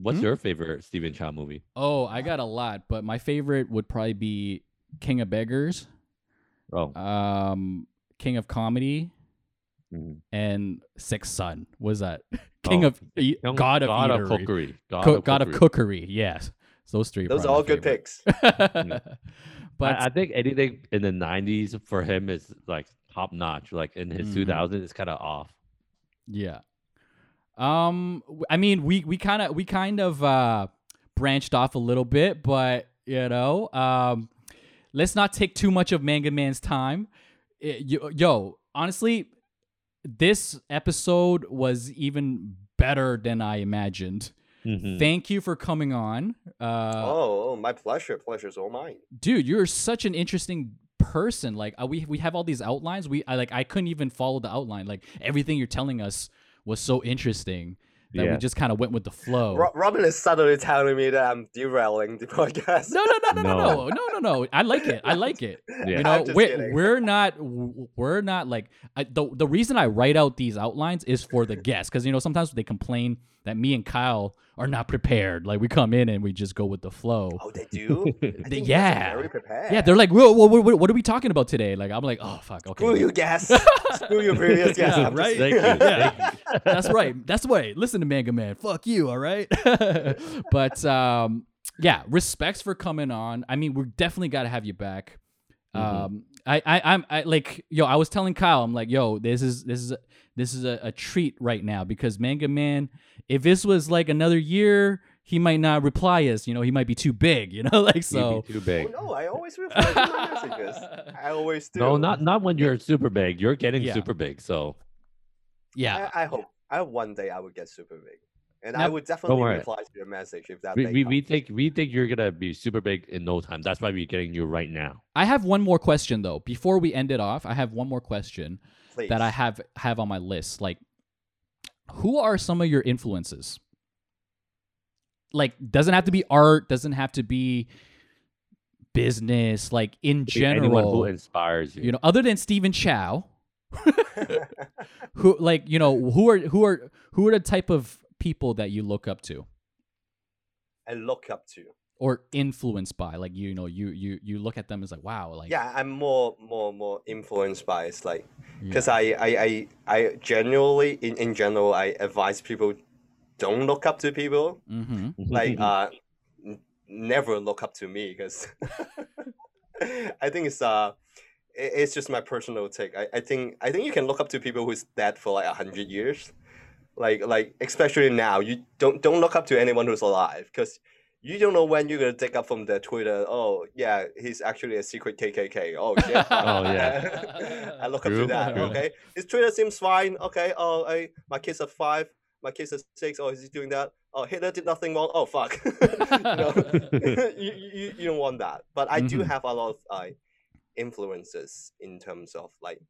What's your favorite Stephen Chow movie? Oh, I got a lot, but my favorite would probably be King of Beggars. Oh. King of Comedy. Mm-hmm. And Sixth Son. What is that? God of Cookery. Yes. Those three. Those are all good picks. But I think anything in the 90s for him is like top notch. Like in his 2000s, it's kind of off. Yeah. I mean, we kind of branched off a little bit, but you know, let's not take too much of Manga Man's time. Yo, honestly, this episode was even better than I imagined. Mm-hmm. Thank you for coming on. My pleasure. Pleasure's all mine. Dude, you're such an interesting person. Like we have all these outlines. I couldn't even follow the outline. Like everything you're telling us was so interesting that we just kind of went with the flow. Robin is suddenly telling me that I'm derailing the podcast. No. I like it. Yeah. You know, we're not like the reason I write out these outlines is for the guests, because you know sometimes they complain that me and Kyle are not prepared. Like we come in and we just go with the flow. Oh, they do? Yeah. Very prepared. Yeah, they're like, what are we talking about today? Like I'm like, oh fuck, okay. Screw you guests. Screw your previous guests. Yeah, right? Thank you. That's right. That's why. Listen to Manga Man. Fuck you, all right? But yeah, respects for coming on. I mean, we're definitely gotta have you back. Mm-hmm. I was telling Kyle, I'm like, yo, this is a treat right now, because Manga Man, if this was like another year, he might not reply us. You know, he might be too big. You know, like so. Too big. Oh, no, I always reply to my messages. I always do. No, not when you're super big. You're getting super big. So. Yeah. I hope one day I would get super big, and I would definitely reply to your message if that. We think you're gonna be super big in no time. That's why we're getting you right now. I have one more question though. Before we end it off, I have one more question. Please. That I have on my list. Like, who are some of your influences? Like, doesn't have to be art, doesn't have to be business, like in general. Anyone who inspires you. You know, other than Stephen Chow. Who, like, you know, who are the type of people that you look up to? I look up to. Or influenced by, like, you know, you look at them as like, wow, like. Yeah, I'm more influenced by. It's like, because I generally in general I advise people don't look up to people. Mm-hmm. Like never look up to me, because I think it's just my personal take. I think you can look up to people who's dead for like 100 years, like especially now. You don't look up to anyone who's alive, because you don't know when you're gonna dig up from their Twitter. Oh yeah, he's actually a secret KKK. Oh yeah. Oh yeah. I look up to that. Okay, his Twitter seems fine. Okay. Oh, my kids are 5. My kids are 6. Oh, is he doing that? Oh, Hitler did nothing wrong. Oh fuck. you don't want that. But I do have a lot of influences in terms of like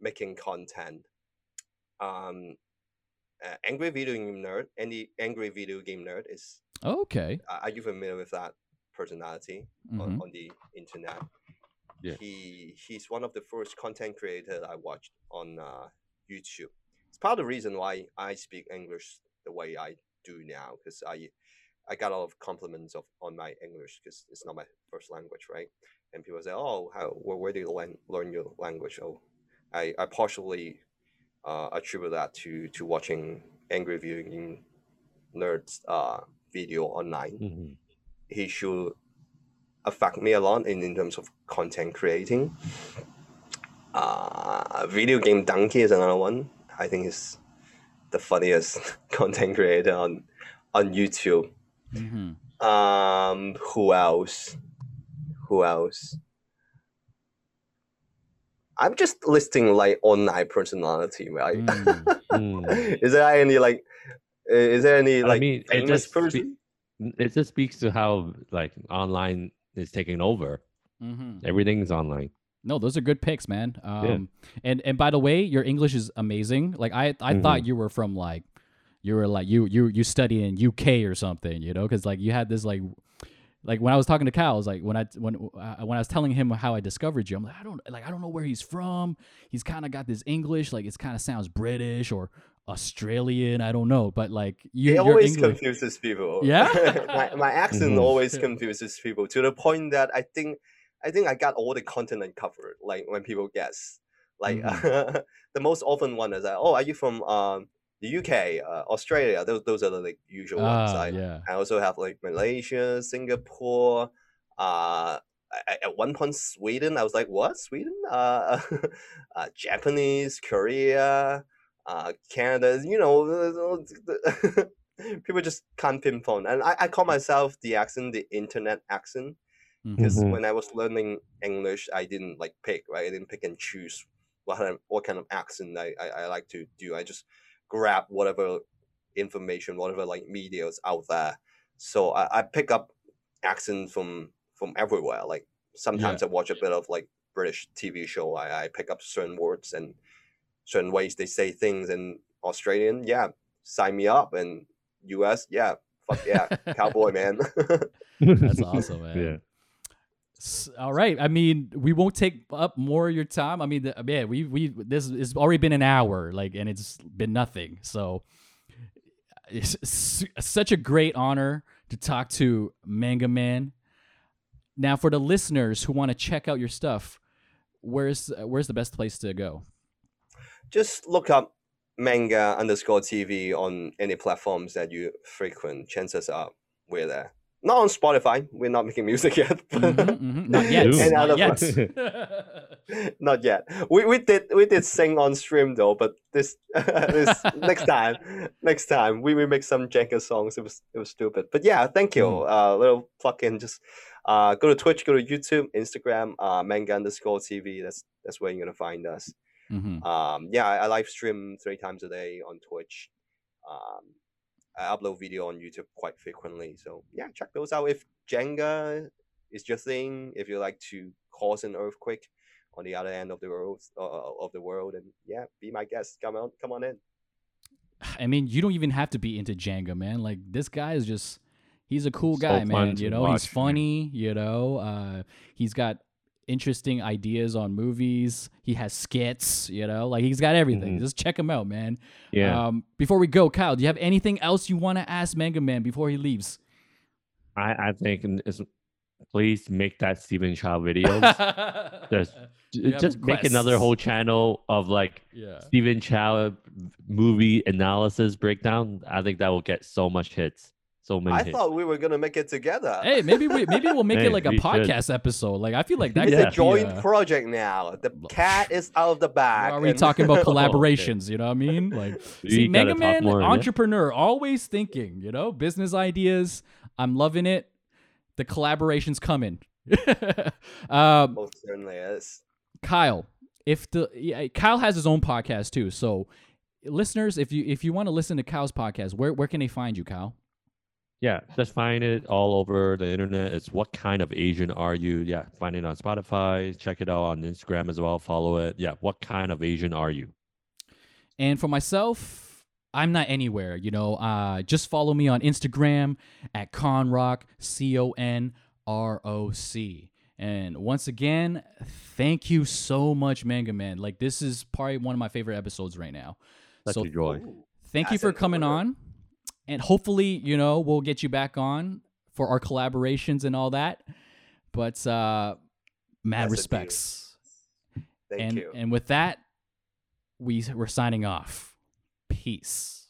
making content. Angry Video Game Nerd. Any Angry Video Game Nerd is. Okay. Are you familiar with that personality on the internet? Yeah. He's one of the first content creators I watched on YouTube. It's part of the reason why I speak English the way I do now, because I got a lot of compliments on my English, because it's not my first language, right? And people say, oh, where do you learn your language? Oh, I partially attribute that to watching Angry Video Game Nerds video online. Mm-hmm. He should affect me a lot in terms of content creating. Video Game Dunkey is another one. I think he's the funniest content creator on YouTube. Mm-hmm. Who else? I'm just listing like online personality, right? Is there any famous person? It just speaks to how like online is taking over. Mm-hmm. Everything's online. No, those are good picks, man. And by the way, your English is amazing. Like I thought you were from like you study in UK or something, you know, because like you had this like Like when I was talking to Kyle, I was like, when I was telling him how I discovered you, I'm like, I don't know where he's from. He's kind of got this English, like it's kind of sounds British or Australian. I don't know, but like it always confuses people. Yeah, my accent always confuses people to the point that I think I got all the continent covered. Like when people guess, like the most often one is like, oh, are you from the UK, Australia? Those are the like usual ones. I also have like Malaysia, Singapore. At one point, Sweden. I was like, what? Sweden? Japanese, Korea, Canada. You know, people just can't pinpoint. And I call myself the accent, the internet accent, because when I was learning English, I didn't like pick. Right, I didn't pick and choose what kind of accent I like to do. I just grab whatever information, whatever like media is out there. So I pick up accent from everywhere. Like sometimes I watch a bit of like British TV show. I pick up certain words and certain ways they say things. And Australian, sign me up. And US, fuck yeah, cowboy man. That's awesome, man. Yeah. All right. I mean, we won't take up more of your time. I mean, we this has already been an hour, like, and it's been nothing. So it's such a great honor to talk to Manga Man. Now, for the listeners who want to check out your stuff, where's the best place to go? Just look up manga_TV on any platforms that you frequent. Chances are we're there. Not on Spotify. We're not making music yet. Not yet. Not yet. We did sing on stream though, but this next time we make some janker songs. It was stupid. But yeah, thank you. Little plug-in. Just go to Twitch, go to YouTube, Instagram, manga_TV. That's where you're gonna find us. I live stream 3 times a day on Twitch. I upload video on YouTube quite frequently. So yeah, check those out. If Jenga is your thing, if you like to cause an earthquake on the other end of the world, and yeah, be my guest. Come on in. I mean, you don't even have to be into Jenga, man. Like this guy is just, he's a cool guy, man. You know, he's funny, you know, he's got interesting ideas on movies. He has skits, you know, like he's got everything. Just check him out, man. Yeah. Before we go, Kyle, do you have anything else you want to ask Manga Man before he leaves? I think please make that Stephen Chow video. just make another whole channel of like Stephen Chow movie analysis breakdown. I think that will get so much hits. I thought we were gonna make it together. Hey, maybe we'll make it like a podcast episode. Like I feel like that's a joint project now. The cat is out of the bag. Are we talking about collaborations? You know what I mean? Like, see, Mega Man, entrepreneur, always thinking. You know, business ideas. I'm loving it. The collaboration's coming. Most certainly is. Kyle, Kyle has his own podcast too. So, listeners, if you want to listen to Kyle's podcast, where can they find you, Kyle? Yeah, just find it all over the internet. It's What Kind of Asian Are You? Yeah, find it on Spotify. Check it out on Instagram as well. Follow it. Yeah, What Kind of Asian Are You? And for myself, I'm not anywhere. You know, just follow me on Instagram at Conrock, CONROC. And once again, thank you so much, Manga Man. Like, this is probably one of my favorite episodes right now. Such a joy. Thank you for coming on. And hopefully, you know, we'll get you back on for our collaborations and all that. But mad respects. Thank you. And with that, we're signing off. Peace.